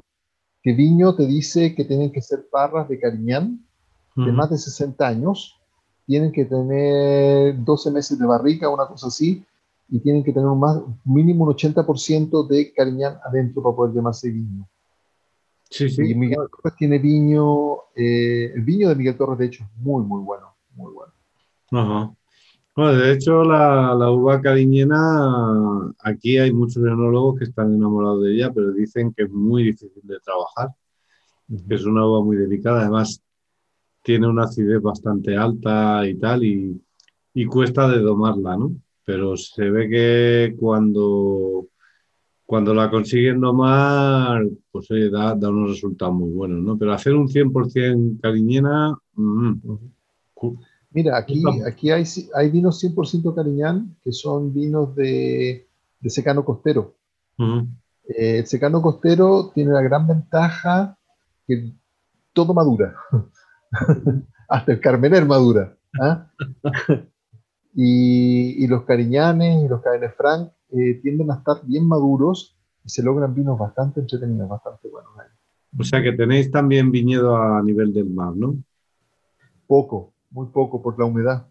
Que viño te dice que tienen que ser parras de Cariñán, uh-huh, de más de sesenta años, tienen que tener doce meses de barrica, una cosa así, y tienen que tener un más, mínimo un ochenta por ciento de Cariñán adentro para poder llamarse viño. Sí, sí. Y Miguel Torres tiene viño, eh, el viño de Miguel Torres, de hecho, es muy, muy bueno, muy bueno. Ajá. Bueno, de hecho, la, la uva cariñena, aquí hay muchos enólogos que están enamorados de ella, pero dicen que es muy difícil de trabajar, uh-huh, que es una uva muy delicada, además tiene una acidez bastante alta y tal, y, y cuesta de domarla, ¿no? Pero se ve que cuando... Cuando la consiguen domar, pues oye, da, da unos resultados muy buenos, ¿no? Pero hacer un cien por ciento cariñena... Mm, cool. Mira, aquí, aquí hay, hay vinos cien por ciento cariñán, que son vinos de, de secano costero. Uh-huh. Eh, el secano costero tiene la gran ventaja que todo madura. Hasta el Carmener madura. ¿Eh? y, y los cariñanes y los Cabernet Franc Eh, tienden a estar bien maduros y se logran vinos bastante entretenidos, bastante buenos. O sea que tenéis también viñedo a nivel del mar, ¿no? Poco, muy poco por la humedad.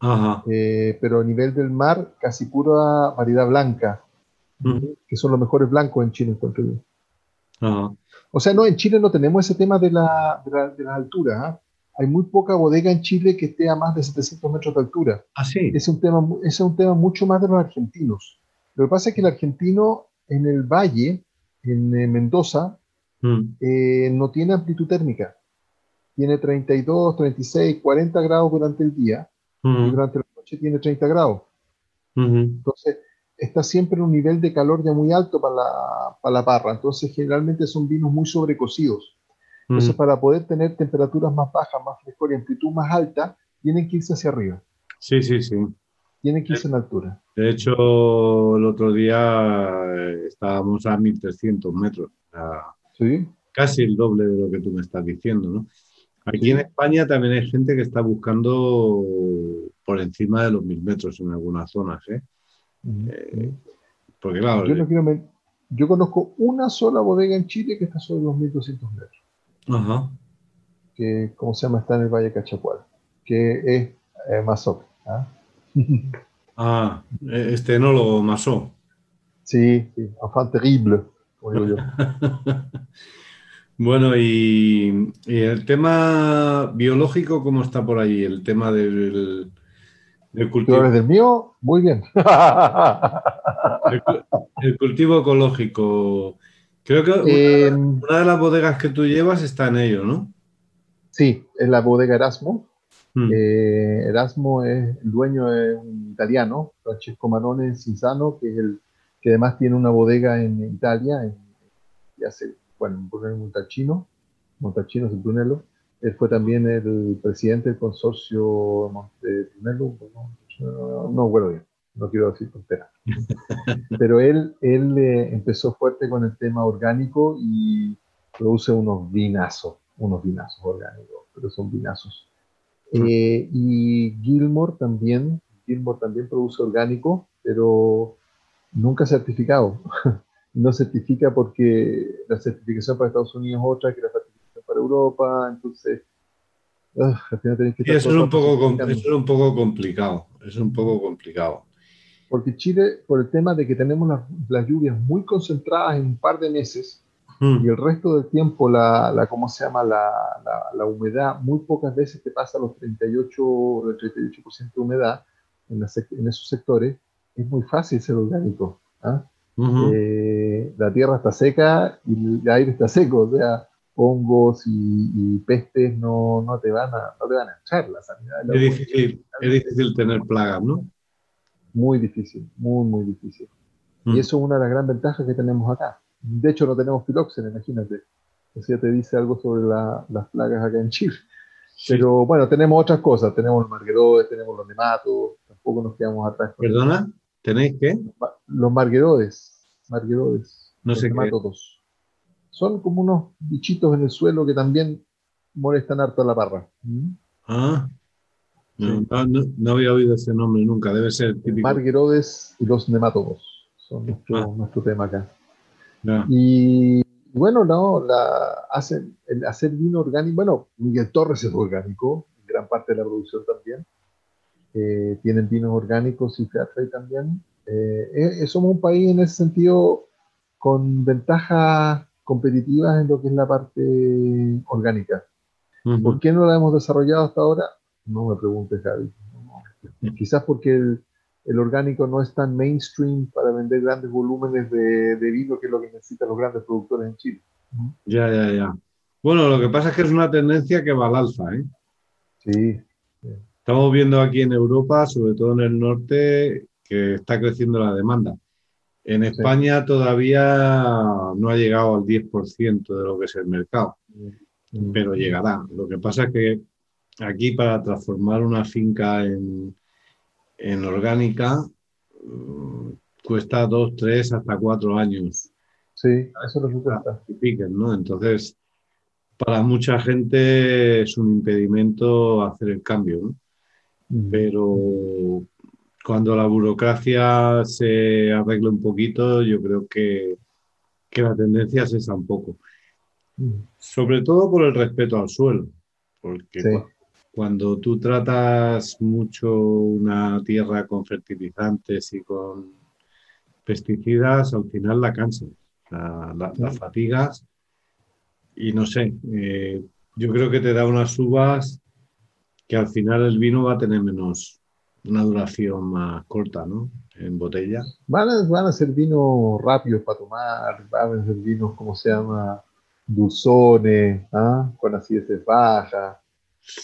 Ajá. Eh, pero a nivel del mar, casi pura variedad blanca, uh-huh, que son los mejores blancos en Chile, encuentro yo. Ajá. O sea, no, en Chile no tenemos ese tema de la, de la, de las alturas, ¿eh? Hay muy poca bodega en Chile que esté a más de setecientos metros de altura. Ah, sí. Es un tema, es un tema mucho más de los argentinos. Lo que pasa es que el argentino en el valle, en eh, Mendoza, mm. eh, no tiene amplitud térmica. Tiene treinta y dos, treinta y seis, cuarenta grados durante el día, mm. y durante la noche tiene treinta grados. Mm-hmm. Entonces, está siempre en un nivel de calor ya muy alto para la, para la parra. Entonces, generalmente son vinos muy sobrecocidos. Entonces, mm. para poder tener temperaturas más bajas, más frescor y amplitud más alta, tienen que irse hacia arriba. Sí, sí, sí. Tiene que irse en altura. De hecho, el otro día estábamos a mil trescientos metros. A ¿sí? Casi el doble de lo que tú me estás diciendo, ¿no? Aquí sí. En España también hay gente que está buscando por encima de los mil metros en algunas zonas, ¿eh? Uh-huh. eh porque claro... Yo, no quiero men- Yo conozco una sola bodega en Chile que está sobre los mil doscientos metros. Ajá. Que, ¿cómo se llama? Está en el Valle de Cachacual, que es eh, Massoc, ¿ah? ¿eh? Ah, este enólogo Massoc. Sí, sí, enfant terrible, como digo yo. Bueno, y, y el tema biológico, ¿cómo está por ahí? El tema del, del cultivo. ¿Del mío? Muy bien. El, el cultivo ecológico. Creo que una, eh, una de las bodegas que tú llevas está en ello, ¿no? Sí, es la bodega Erasmo. Hmm. Eh, Erasmo es el dueño, es un italiano, Francesco Manone Cinzano, que es el que además tiene una bodega en Italia, en, y hace, bueno, en Montalcino, Montalcino es el Brunello. Él fue también el presidente del consorcio Monte Brunello, no, no bueno bien, no quiero decir tontera. Pero él, él eh, empezó fuerte con el tema orgánico y produce unos vinazos, unos vinazos orgánicos, pero son vinazos. Eh, y Gilmore también, Gilmore también produce orgánico, pero nunca certificado. No certifica porque la certificación para Estados Unidos es otra que la certificación para Europa, entonces uh, al final tenés que estar... Eso es un poco, eso es un poco complicado, es un poco complicado. Porque Chile, por el tema de que tenemos las, las lluvias muy concentradas en un par de meses, mm. y el resto del tiempo, la, la ¿cómo se llama? La, la, la humedad, muy pocas veces te pasa los treinta y ocho, el treinta y ocho por ciento de humedad en, la, en esos sectores, es muy fácil ser orgánico. ¿eh? Uh-huh. eh, la tierra está seca y el aire está seco, o sea, hongos y, y pestes no, no, te van a, no te van a echar la sanidad. La es, difícil, es difícil tener plagas, ¿no? Muy difícil, muy, muy difícil. Mm. Y eso es una de las grandes ventajas que tenemos acá. De hecho, no tenemos filoxera, imagínate. O sea, te dice algo sobre la, las plagas acá en Chile. Sí. Pero bueno, tenemos otras cosas. Tenemos los marguerodes, tenemos los nematos. Tampoco nos quedamos atrás. Con ¿Perdona? Eso. ¿Tenéis qué? Los marguerodes. Marguerodes. No sé qué. Son como unos bichitos en el suelo que también molestan harto a la parra. ¿Mm? Ah, No, no, no había oído ese nombre nunca, debe ser típico. Marguerodes y los nematodos son nuestro, ah. nuestro tema acá. Ah. Y bueno, no, la, hacen, el hacer vino orgánico, bueno, Miguel Torres es orgánico, gran parte de la producción también. Eh, tienen vinos orgánicos y fair trade también. Eh, eh, somos un país en ese sentido con ventajas competitivas en lo que es la parte orgánica. Uh-huh. ¿Por qué no la hemos desarrollado hasta ahora? No me preguntes, Javi. Quizás porque el, el orgánico no es tan mainstream para vender grandes volúmenes de, de vino, que es lo que necesitan los grandes productores en Chile. Ya, ya, ya. Bueno, lo que pasa es que es una tendencia que va al alza, ¿eh? Sí. Estamos viendo aquí en Europa, sobre todo en el norte, que está creciendo la demanda. En España sí. todavía no ha llegado al diez por ciento de lo que es el mercado, sí. pero llegará. Lo que pasa es que aquí para transformar una finca en, en orgánica uh, cuesta dos, tres, hasta cuatro años. Sí, eso resulta. ¿No? Entonces, para mucha gente es un impedimento hacer el cambio, ¿no? Mm. Pero cuando la burocracia se arregle un poquito, yo creo que, que la tendencia cesa un poco. Mm. Sobre todo por el respeto al suelo, porque sí. Cuando tú tratas mucho una tierra con fertilizantes y con pesticidas, al final la cansas, la, la, la fatigas y no sé, eh, yo creo que te da unas uvas que al final el vino va a tener menos, una duración más corta, ¿no? En botella. Van a, van a ser vinos rápidos para tomar, van a ser vinos, ¿cómo se llama? Dulzones, ¿ah? Con acidez baja.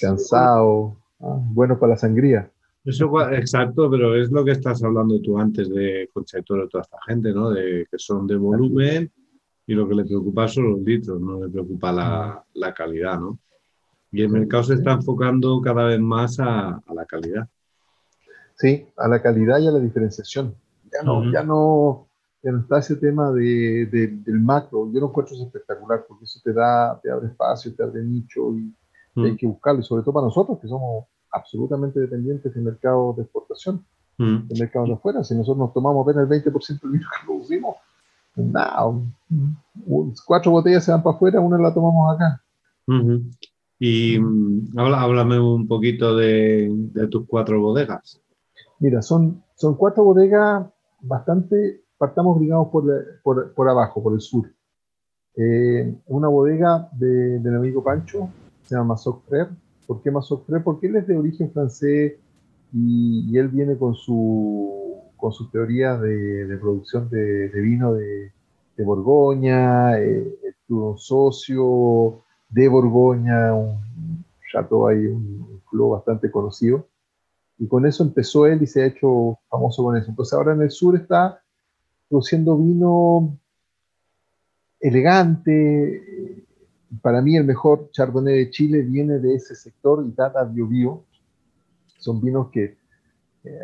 Cansado, ah, bueno para la sangría. Eso, exacto, pero es lo que estás hablando tú antes de Concha y Toro, toda esta gente, ¿no? De, que son de volumen y lo que le preocupa son los litros, no le preocupa la, la calidad, ¿no? Y el mercado se está enfocando cada vez más a, a la calidad. Sí, a la calidad y a la diferenciación. Ya no, uh-huh. ya no, ya no está ese tema de, de, del macro. Yo lo encuentro espectacular porque eso te da, te abre espacio, te abre nicho y hay que buscarlo, y sobre todo para nosotros, que somos absolutamente dependientes del mercado de exportación, mm. del mercado de afuera. Si nosotros nos tomamos apenas el veinte por ciento del vino que producimos, nada, cuatro botellas se van para afuera, una la tomamos acá. Mm-hmm. Y mm. háblame un poquito de, de tus cuatro bodegas. Mira, son, son cuatro bodegas bastante, partamos digamos por, la, por, por abajo, por el sur. Eh, una bodega de, del amigo Pancho, se llama Massoc Terroir. ¿Por qué Massoc Terroir? Porque él es de origen francés y, y él viene con su, con su teoría de, de producción de, de vino de, de Borgoña. Eh, tuvo un socio de Borgoña, un chateau ahí, un club bastante conocido. Y con eso empezó él y se ha hecho famoso con eso. Entonces ahora en el sur está produciendo vino elegante. Para mí el mejor Chardonnay de Chile viene de ese sector, Itata, Biobío. Son vinos que eh,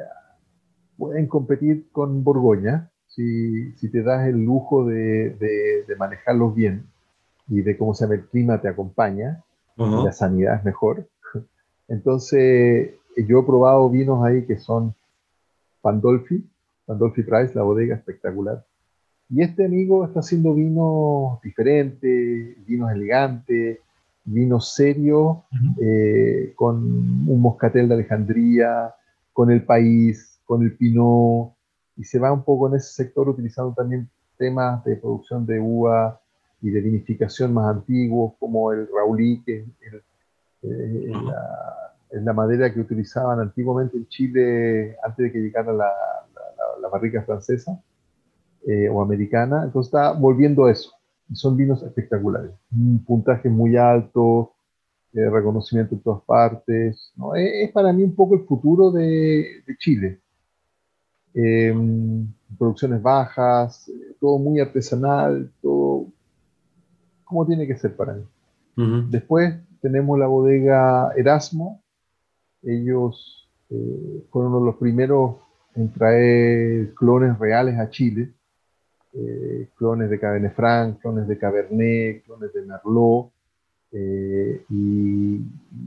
pueden competir con Borgoña si, si te das el lujo de, de, de manejarlos bien y de cómo se llama el clima te acompaña, uh-huh. la sanidad es mejor. Entonces, yo he probado vinos ahí que son Pandolfi, Pandolfi Price, la bodega espectacular. Y este amigo está haciendo vinos diferentes, vinos elegantes, vinos serios, uh-huh. eh, con un moscatel de Alejandría, con el país, con el pinot, y se va un poco en ese sector utilizando también temas de producción de uva y de vinificación más antiguos, como el raulí, que es, el, eh, la, es la madera que utilizaban antiguamente en Chile antes de que llegara la, la, la barrica francesa eh, o americana. Entonces está volviendo a eso. Son vinos espectaculares, un puntaje muy alto, eh, reconocimiento en todas partes, ¿no? Es, es para mí un poco el futuro de, de Chile. Eh, producciones bajas, eh, todo muy artesanal, todo como tiene que ser para mí. Uh-huh. Después tenemos la bodega Erasmo. Ellos eh, fueron uno de los primeros en traer clones reales a Chile. Eh, clones de Cabernet Franc, clones de Cabernet, clones de Merlot, eh, y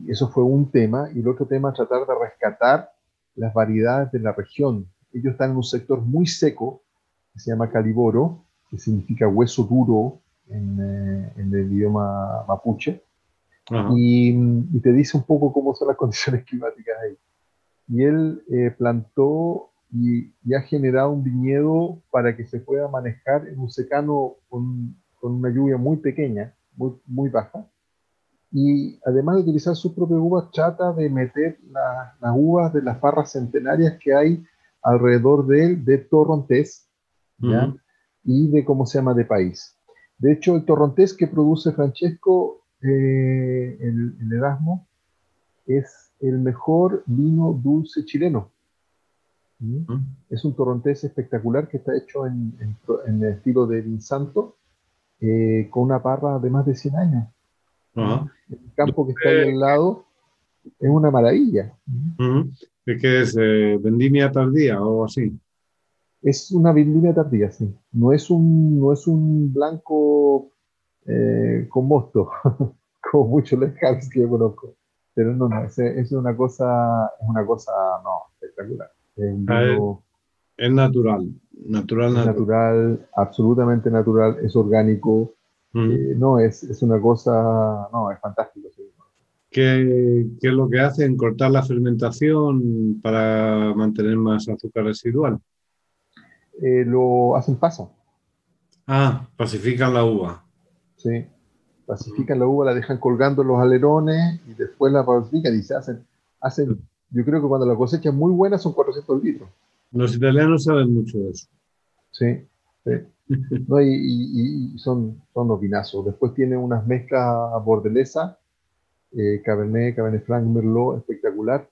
eso fue un tema, y el otro tema es tratar de rescatar las variedades de la región. Ellos están en un sector muy seco, que se llama Caliboro, que significa hueso duro en, eh, en el idioma mapuche, uh-huh. y, y te dice un poco cómo son las condiciones climáticas ahí. Y él eh, plantó Y, y ha generado un viñedo para que se pueda manejar en un secano con, con una lluvia muy pequeña, muy, muy baja, y además de utilizar sus propias uvas, trata de meter la, las uvas de las parras centenarias que hay alrededor de él, de Torrontés, ¿ya? Uh-huh. Y de cómo se llama, de país. De hecho, el Torrontés que produce Francesco, eh, el, el Erasmo, es el mejor vino dulce chileno. Uh-huh. Es un torrontés espectacular que está hecho en, en, en el estilo de Vinsanto, eh, con una parra de más de cien años. Uh-huh. El campo que está ahí al lado es una maravilla. Uh-huh. ¿Es que es eh, vendimia tardía o así? Es una vendimia tardía, sí. No es un, no es un blanco eh, con mosto, como muchos locales que yo conozco. Pero no, no, es, es una cosa, es una cosa no, espectacular. Vino, es natural, natural, es natural, natural, absolutamente natural, es orgánico, uh-huh. eh, no, es, es una cosa, no, es fantástico. Sí. ¿Qué, ¿Qué es lo que hacen? ¿Cortar la fermentación para mantener más azúcar residual? Eh, lo hacen pasa. Ah, pacifican la uva. Sí, pacifican uh-huh. la uva, la dejan colgando en los alerones y después la pacifican y se hacen, hacen uh-huh. Yo creo que cuando la cosecha es muy buena son cuatrocientos litros. Los italianos saben mucho de eso. Sí, sí. No, y, y, y son, son los vinazos. Después tiene unas mezclas bordelesas, eh, Cabernet, Cabernet Franc, Merlot, espectacular.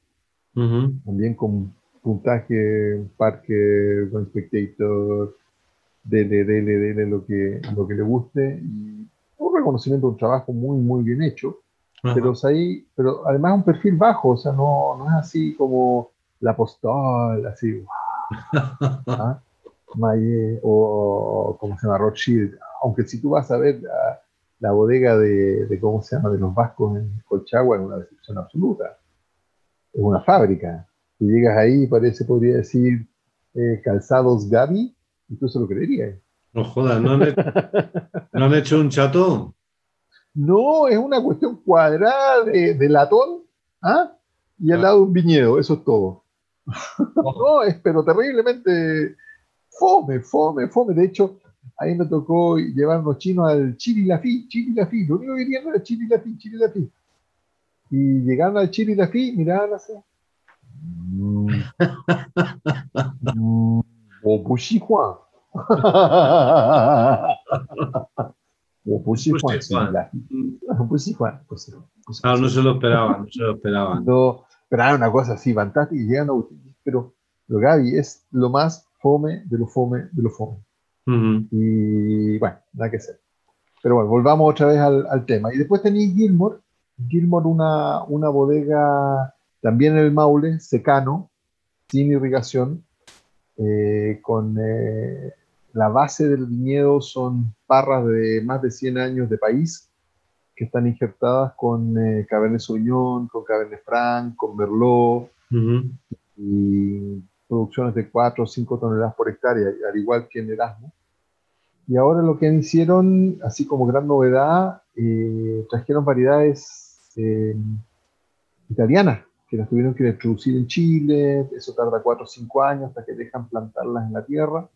Uh-huh. También con puntaje, Parker, One Spectator, dele, dele, dele, lo que, lo que le guste. Y un reconocimiento de un trabajo muy, muy bien hecho. Pero, ahí, pero además un perfil bajo, o sea, no, no es así como la Postol, así, wow, ¿ah? Maye, o como se llama, Rothschild. Aunque si tú vas a ver la, la bodega de, de, ¿cómo se llama?, de los vascos en Colchagua, es una decepción absoluta. Es una fábrica. Tú llegas ahí y parece, podría decir, eh, calzados Gaby, y tú se lo creerías. No jodas, ¿no han hecho, ¿no han hecho un chato? No, es una cuestión cuadrada de, de latón, ¿ah? Y al ah. lado de un viñedo, eso es todo. No, es pero terriblemente fome, fome, fome. De hecho, ahí me tocó llevar unos chinos al Chirilafí, Chirilafí. Lo único que querían era Chirilafí, Chirilafí. Y llegaron al Chirilafí, miraban así. O Puxihuán. O Pussy Juan, Pussy Juan. Ah, no se lo esperaban, no se lo esperaban. No, pero era una cosa así fantástica y llegan a Agustín, pero lo Gaby es lo más fome de lo fome de lo fome. Uh-huh. Y bueno, nada que hacer. Pero bueno, volvamos otra vez al, al tema. Y después tenéis Gilmore, Gilmore una, una bodega también en el Maule, secano, sin irrigación, eh, con... Eh, la base del viñedo son parras de más de cien años de país, que están injertadas con eh, Cabernet Sauvignon, con Cabernet Franc, con Merlot, uh-huh. y producciones de cuatro o cinco toneladas por hectárea, al igual que en Erasmo. Y ahora lo que hicieron, así como gran novedad, eh, trajeron variedades eh, italianas, que las tuvieron que introducir en Chile. Eso tarda cuatro o cinco años hasta que dejan plantarlas en la tierra,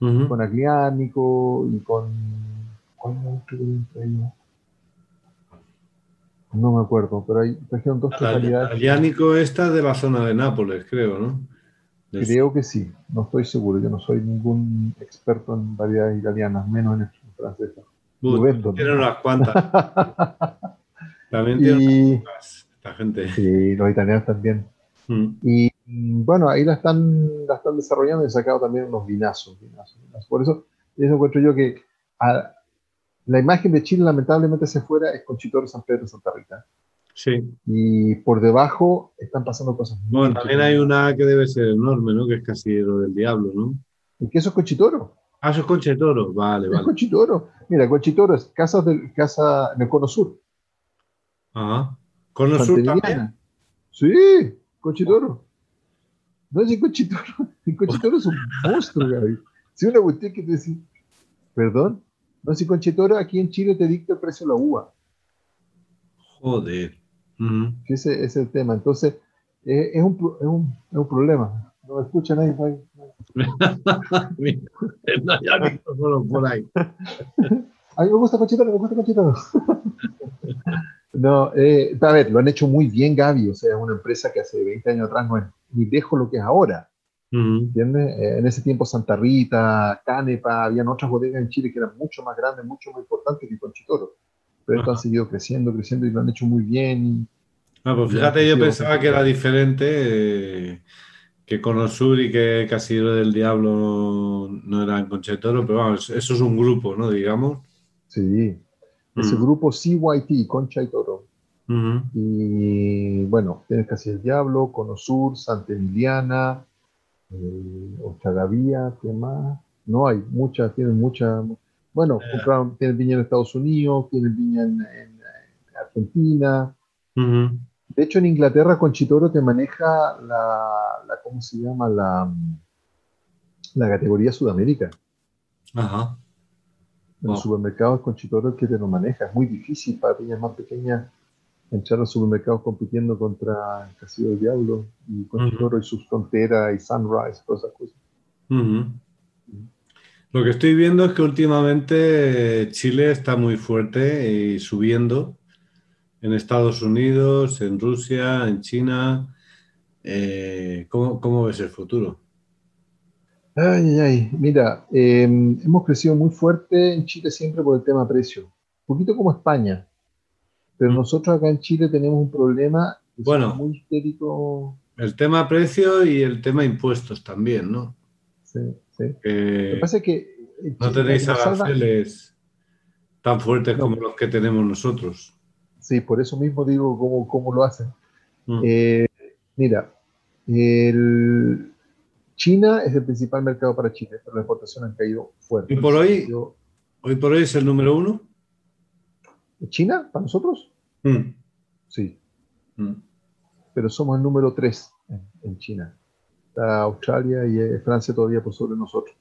uh-huh. con Aglianico y con... ¿Cuál es el otro que habían traído? No me acuerdo, pero ahí trajeron dos variedades. Aglianico esta de la zona de Nápoles, creo, ¿no? Creo que sí, no estoy seguro, yo no soy ningún experto en variedades italianas, menos en francesas. Tienen unas cuantas. También tienen unas cuantas, esta gente. Sí, los italianos también. Mm. Y bueno, ahí la están, la están desarrollando y han sacado también unos vinazos. vinazos, vinazos. Por eso, eso encuentro yo que a, la imagen de Chile lamentablemente hacia afuera es Concha y Toro, San Pedro, Santa Rita. Sí. Y por debacho están pasando cosas. Bueno, también hay una que debe ser enorme, ¿no? Que es Casillero del Diablo, ¿no? ¿Y que eso es Concha y Toro? Ah, eso es Concha y Toro, vale, vale. Es Concha y Toro. Mira, Concha y Toro es casas del, casa en el Cono Sur. Ajá. ¿Cono Sur también? Sí, Concha y Toro. No es Concha y Toro. Concha y Toro es un monstruo, Gaby. Si una cuestión que te decís, perdón, no es Concha y Toro, aquí en Chile te dicta el precio de la uva. Joder. Uh-huh. Ese, ese es el tema. Entonces eh, es, un, es, un, es un problema. No me escucha nadie por ahí. No, ya me escucho solo por ahí. A mí me gusta Conchita, me gusta Conchita. No, eh, a ver, lo han hecho muy bien, Gaby. O sea, es una empresa que hace veinte años atrás no es ni dejo lo que es ahora. Uh-huh. ¿Entiendes? Eh, en ese tiempo Santa Rita, Canepa, habían otras bodegas en Chile que eran mucho más grandes, mucho más importantes que Concha y Toro. Pero esto ha seguido creciendo, creciendo y lo han hecho muy bien. Ah, pues fíjate, yo pensaba que era diferente, eh, que Cono Sur y que Casillero del Diablo no eran Concha y Toro, pero vamos, eso es un grupo, ¿no? Digamos. Sí, mm. ese grupo C Y T, Concha y Toro. Mm-hmm. Y bueno, tienes Casillero del Diablo, Cono Sur, Santa Emiliana, eh, Ochagavía, ¿qué más? No hay, muchas, tienen muchas. Bueno, compraron, tienen viña en Estados Unidos, tienen viña en, en, en Argentina. Uh-huh. De hecho, en Inglaterra, Concha y Toro te maneja la, la ¿cómo se llama? La, la categoría Sudamérica. Ajá. En wow. los supermercados, Concha y Toro es el que te lo maneja. Es muy difícil para viñas más pequeñas entrar a los supermercados compitiendo contra Casillero del Diablo y Concha y Toro y sus fronteras y Sunrise, todas esas cosas. Uh-huh. Lo que estoy viendo es que últimamente Chile está muy fuerte y subiendo en Estados Unidos, en Rusia, en China. Eh, ¿cómo, ¿Cómo ves el futuro? Ay, ay, mira, eh, hemos crecido muy fuerte en Chile siempre por el tema precio. Un poquito como España, pero nosotros acá en Chile tenemos un problema que bueno, es muy histérico. El tema precio y el tema impuestos también, ¿no? Sí. Sí. Eh, Lo que pasa es que Chile, no tenéis aranceles tan fuertes no. como los que tenemos nosotros. Sí, por eso mismo digo cómo, cómo lo hacen. Mm. Eh, mira, el China es el principal mercado para Chile, pero las exportaciones han caído fuerte. ¿Y por hoy, Yo, hoy por hoy es el número uno? ¿China? ¿Para nosotros? Mm. Sí. Mm. Pero somos el número tres en, en China. Está Australia y eh, Francia todavía por sobre nosotros.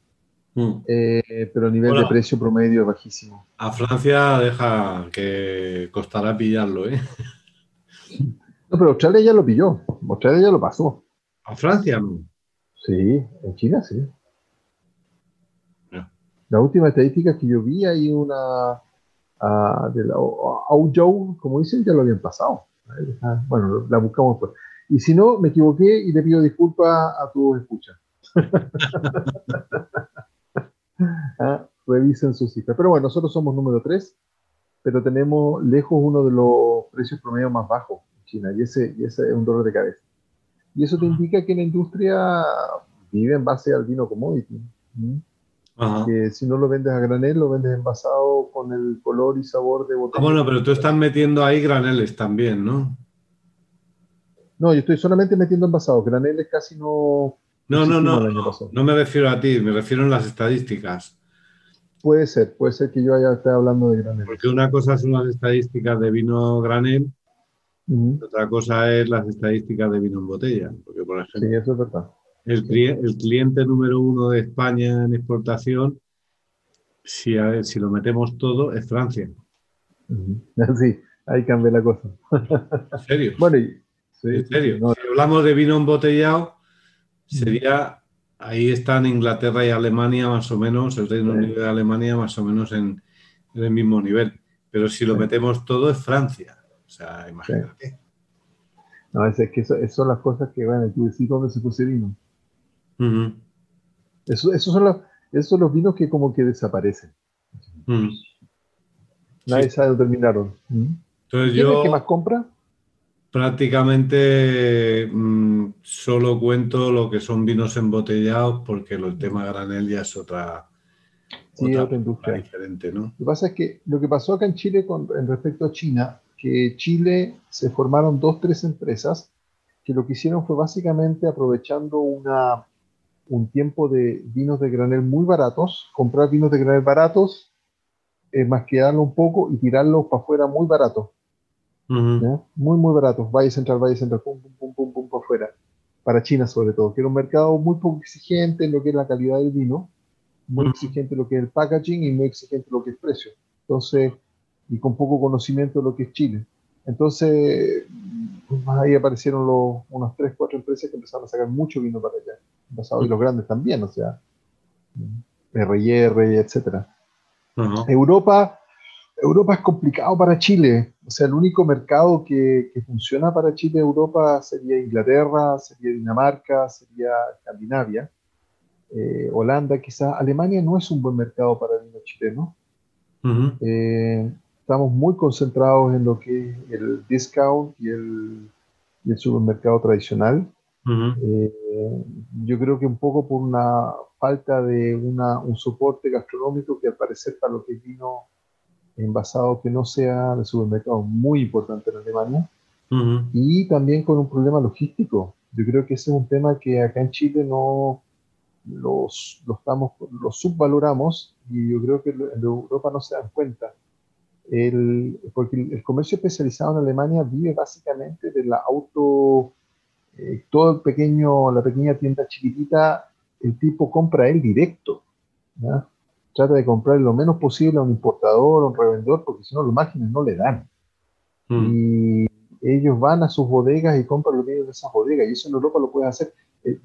Mm. Eh, pero el nivel bueno, de precio promedio es bajísimo. A Francia deja que costará pillarlo, ¿eh? No, pero Australia ya lo pilló. Australia ya lo pasó. ¿A Francia? No. Sí, en China sí. Yeah. La última estadística que yo vi hay una uh, de la Auzhou, como dicen, ya lo habían pasado. Bueno, la buscamos después. Y si no, me equivoqué y le pido disculpas a todos escuchas. ¿Ah? Revisen sus cifras. Pero bueno, nosotros somos número tres, pero tenemos lejos uno de los precios promedio más bajos en China. Y ese, y ese es un dolor de cabeza. Y eso te indica que la industria vive en base al vino commodity. ¿Sí? Ajá. Que si no lo vendes a granel, lo vendes envasado con el color y sabor de botella. Ah, bueno, pero tú estás metiendo ahí graneles también, ¿no? No, yo estoy solamente metiendo envasados. Graneles casi no... No, no, no. No, no me refiero a ti, me refiero a las estadísticas. Puede ser, puede ser que yo haya estado hablando de granel. Porque una cosa son las estadísticas de vino granel, uh-huh. Otra cosa es las estadísticas de vino en botella. Porque, por ejemplo, sí, eso es verdad. El, el cliente número uno de España en exportación, si, a ver, si lo metemos todo, es Francia. Uh-huh. Sí, ahí cambia la cosa. ¿En serio? Bueno, y, sí, ¿en serio? No, si hablamos de vino embotellado, sería... Ahí están Inglaterra y Alemania más o menos, el Reino Unido y Alemania más o menos en, en el mismo nivel. Pero si lo metemos todo es Francia. O sea, imagínate. Sí. No, es, es que eso, eso son las cosas que, bueno, tú decís dónde se puso vino. Uh-huh. Esos eso son, eso son los vinos que como que desaparecen. Uh-huh. Nadie sí. sabe dónde terminaron. Uh-huh. Entonces yo, ¿quién es que más compra? Prácticamente mmm, solo cuento lo que son vinos embotellados porque el tema granel ya es otra, sí, otra, otra industria diferente, ¿no? Lo que pasa es que lo que pasó acá en Chile con en respecto a China, que Chile se formaron dos, tres empresas que lo que hicieron fue básicamente aprovechando una, un tiempo de vinos de granel muy baratos, comprar vinos de granel baratos, eh, masquearlo un poco y tirarlos para afuera muy baratos. ¿Eh? Muy, muy baratos, Valle Central, Valle Central, pum, pum, pum, pum, pum, para afuera, para China sobre todo, que era un mercado muy poco exigente en lo que es la calidad del vino, muy uh-huh. exigente en lo que es el packaging y muy exigente en lo que es precio, entonces, y con poco conocimiento de lo que es Chile. Entonces, pues ahí aparecieron los, unas tres, cuatro empresas que empezaron a sacar mucho vino para allá, pasado, uh-huh. y los grandes también, o sea, erre y erre, etcétera. Uh-huh. Europa... Europa es complicado para Chile, o sea, el único mercado que, que funciona para Chile, Europa, sería Inglaterra, sería Dinamarca, sería Escandinavia, eh, Holanda quizás. Alemania no es un buen mercado para el vino chileno. Uh-huh. Eh, estamos muy concentrados en lo que es el discount y el, y el supermercado tradicional. Uh-huh. eh, yo creo que un poco por una falta de una, un soporte gastronómico que al parecer para lo que es vino envasado que no sea de supermercado, muy importante en Alemania, uh-huh. y también con un problema logístico. Yo creo que ese es un tema que acá en Chile no lo subvaloramos y yo creo que en Europa no se dan cuenta. El, porque el comercio especializado en Alemania vive básicamente de la auto, eh, todo el pequeño, la pequeña tienda chiquitita, el tipo compra él directo, ¿verdad? Trata de comprar lo menos posible a un importador, a un revendedor, porque si no los márgenes no le dan. Mm. Y ellos van a sus bodegas y compran los vinos de esas bodegas, y eso en Europa lo puedes hacer.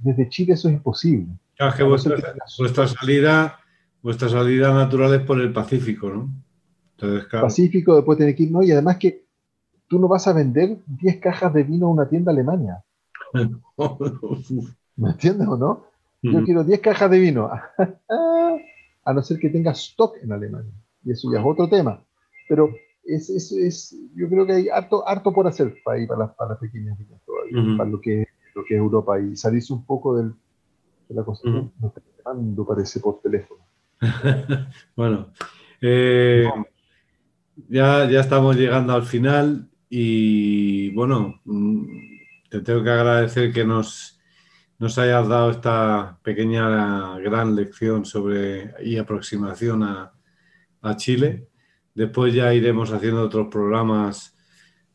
Desde Chile eso es imposible. Claro, es que vuestra, vuestra, salida, vuestra salida natural es por el Pacífico, ¿no? Entonces, claro. Pacífico, después tiene que ir, ¿no? Y además que tú no vas a vender diez cajas de vino a una tienda alemana. ¿Me entiendes o no? Mm. Yo quiero diez cajas de vino. A no ser que tenga stock en Alemania. Y eso ya es otro tema. Pero es, es, es, yo creo que hay harto, harto por hacer para, ahí, para, las, para las pequeñas viñas todavía, uh-huh. para lo que, lo que es Europa. Y salirse un poco del, de la cosa. Uh-huh. No está llamando, parece, por teléfono. Bueno, eh, no. ya, ya estamos llegando al final. Y bueno, te tengo que agradecer que nos... nos hayas dado esta pequeña gran lección sobre y aproximación a, a Chile. Después ya iremos haciendo otros programas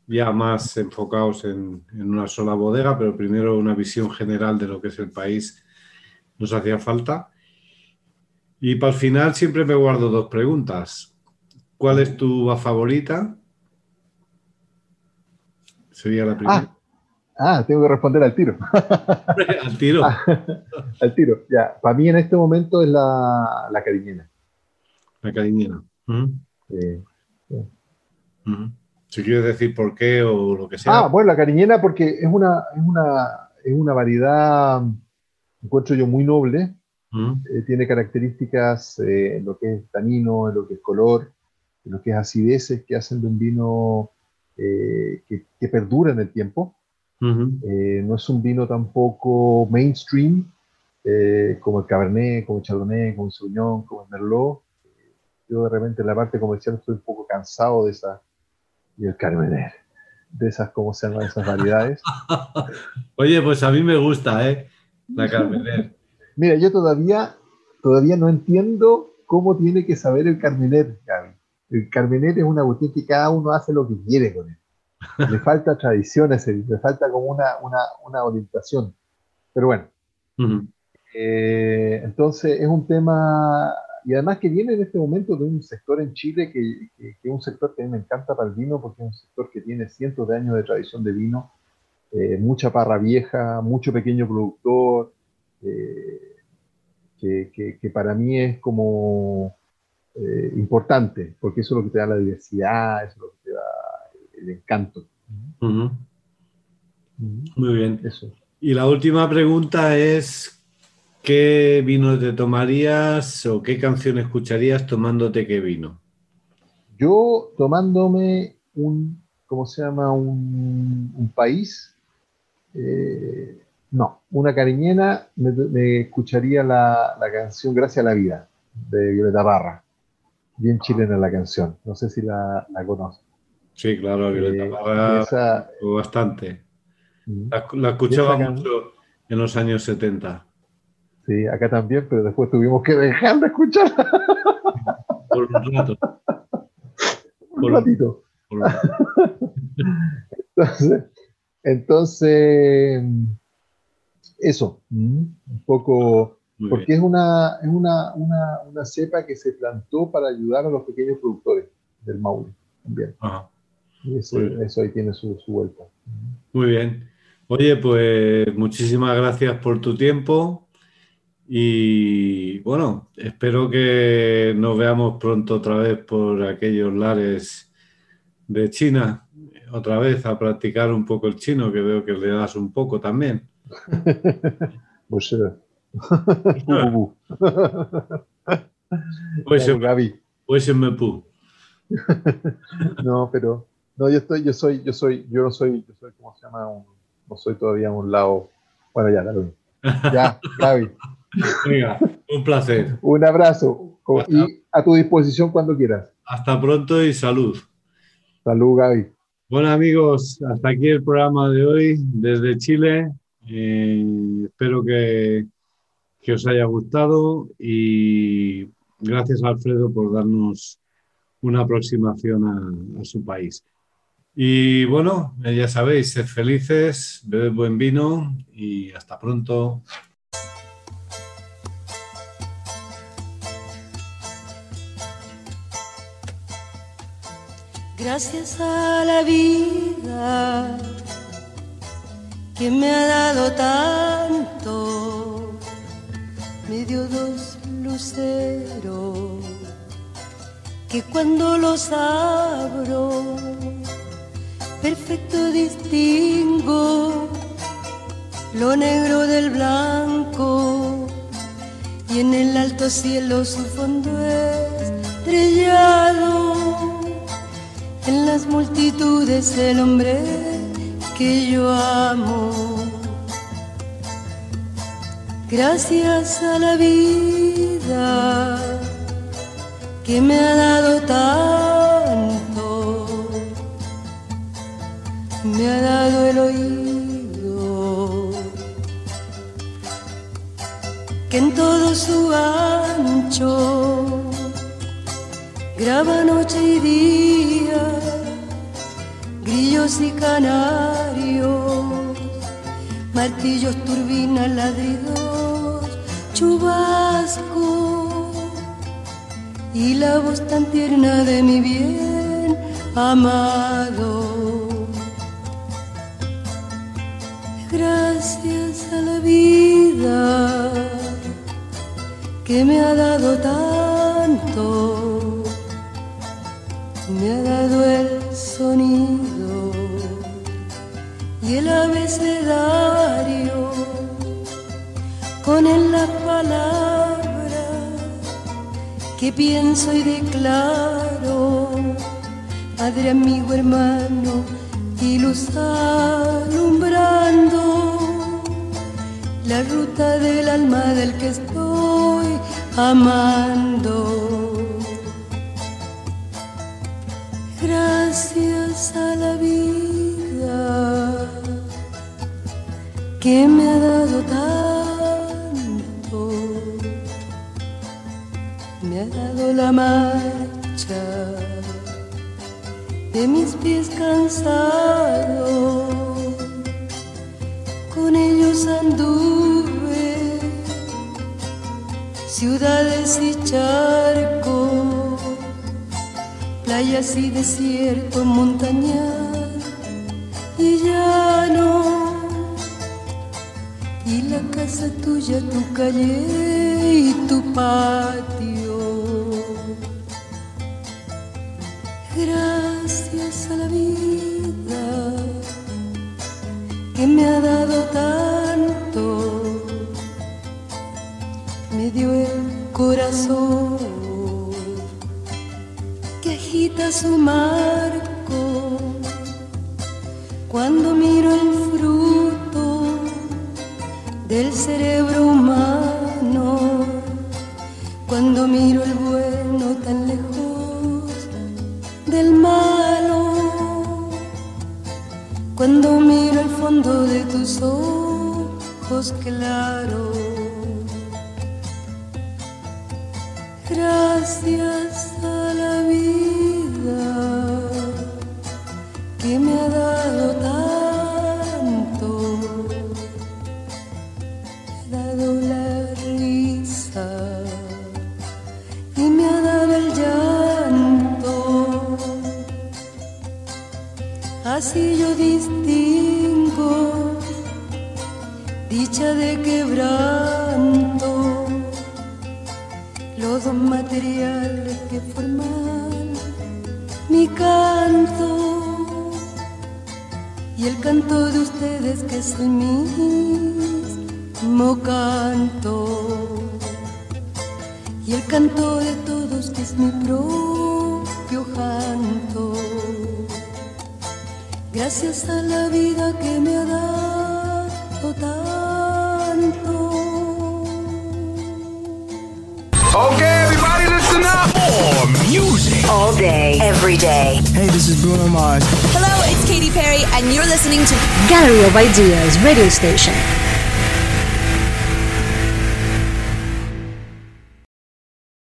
ya más enfocados en, en una sola bodega, pero primero una visión general de lo que es el país nos hacía falta. Y para el final siempre me guardo dos preguntas. ¿Cuál es tu uva favorita? Sería la primera. Ah. Ah, tengo que responder al tiro. Al tiro. Ah, al tiro, ya. Para mí en este momento es la, la Cariñena. La Cariñena. Uh-huh. Eh, eh. Uh-huh. Si quieres decir por qué o lo que sea. Ah, bueno, la Cariñena porque es una, es una, es una variedad, encuentro yo, muy noble. Uh-huh. Eh, tiene características eh, en lo que es tanino, en lo que es color, en lo que es acideces que hacen de un vino eh, que, que perdura en el tiempo. Uh-huh. Eh, no es un vino tampoco mainstream eh, como el Cabernet, como el Chardonnay, como el Sauvignon, como el Merlot. Yo de repente en la parte comercial estoy un poco cansado de esas, y el Cabernet, de esas, ¿cómo se llaman esas variedades? Oye, pues a mí me gusta, ¿eh? La Cabernet. Mira, yo todavía, todavía no entiendo cómo tiene que saber el Carmener, Gaby. El Carmener es una cuestión que cada uno hace lo que quiere con él. Le falta tradición a ese, le falta como una, una, una orientación. Pero bueno. Uh-huh. eh, entonces es un tema, y además que viene en este momento de un sector en Chile que, que, que es un sector que a mí me encanta para el vino, porque es un sector que tiene cientos de años de tradición de vino, eh, mucha parra vieja, mucho pequeño productor, eh, que, que, que para mí es como eh, importante, porque eso es lo que te da la diversidad, eso es lo que te da el encanto. Uh-huh. Uh-huh. Muy bien. Eso. Y la última pregunta es... ¿Qué vino te tomarías o qué canción escucharías tomándote qué vino? Yo tomándome un, ¿cómo se llama? Un, un país. Eh, no, una cariñena, me, me escucharía la, la canción Gracias a la Vida, de Violeta Parra. Bien chilena la canción, no sé si la, la conoces. Sí, claro, Violeta eh, Parra, esa, bastante. La, la escuchaba mucho en los años setenta. Sí, acá también, pero después tuvimos que dejar de escucharla. Por un rato. Un por ratito. Por un rato. Entonces, entonces, eso, un poco, muy porque bien. es, una, es una, una, una cepa que se plantó para ayudar a los pequeños productores del Maule también. Ajá. Y eso, eso ahí tiene su, su vuelta. Muy bien. Oye, pues muchísimas gracias por tu tiempo. Y bueno, espero que nos veamos pronto otra vez por aquellos lares de China, otra vez a practicar un poco el chino, que veo que le das un poco también. Pues, pues se me pu. No, pero no, yo estoy, yo soy, yo soy, yo no soy, yo soy, ¿cómo se llama? Un, no soy todavía un lao. Bueno, ya, dale. Ya, Gaby. Venga, un placer. Un abrazo hasta, y a tu disposición cuando quieras. Hasta pronto y salud. Salud, Gaby. Bueno, amigos, hasta aquí el programa de hoy desde Chile. Eh, espero que, que os haya gustado y gracias, Alfredo, por darnos una aproximación a, a su país. Y bueno, ya sabéis, sed felices, bebed buen vino y hasta pronto. Gracias a la vida que me ha dado tanto, me dio dos luceros que cuando los abro perfecto distingo lo negro del blanco, y en el alto cielo su fondo estrellado. En las multitudes el hombre que yo amo. Gracias a la vida que me ha dado tanto, me ha dado el oído que en todo su ancho graba noche y día, grillos y canarios, martillos, turbinas, ladridos, chubascos, y la voz tan tierna de mi bien amado. Gracias a la vida que me ha dado tanto, me ha dado el sonido y el abecedario, con él las palabras que pienso y declaro. Padre, amigo, hermano, y luz alumbrando la ruta del alma del que estoy amando. Gracias a la vida que me ha dado tanto, me ha dado dejado la marcha de mis pies cansados, con ellos anduve ciudades y charcos, playas y desierto, montaña y llano, y la casa tuya, tu calle y tu patio. Gracias a la vida que me ha dado tanto, me dio el corazón que agita su marco cuando miro el fruto del cerebro humano, cuando miro el bueno tan lejos del malo, cuando miro el fondo de tus ojos claros. Gracias a la vida que me ha dado tanto, me ha dado la risa y me ha dado el llanto. Así yo distingo dicha de quebranto, los dos materiales que forman mi canto, y el canto de ustedes que es el mismo canto, y el canto de todos que es mi propio canto. Gracias a la vida que me ha dado tanto. Okay, everybody listen up. More music all day, every day. Hey, this is Bruno Mars. Hello, it's Katy Perry, and you're listening to Gallery of Ideas radio station.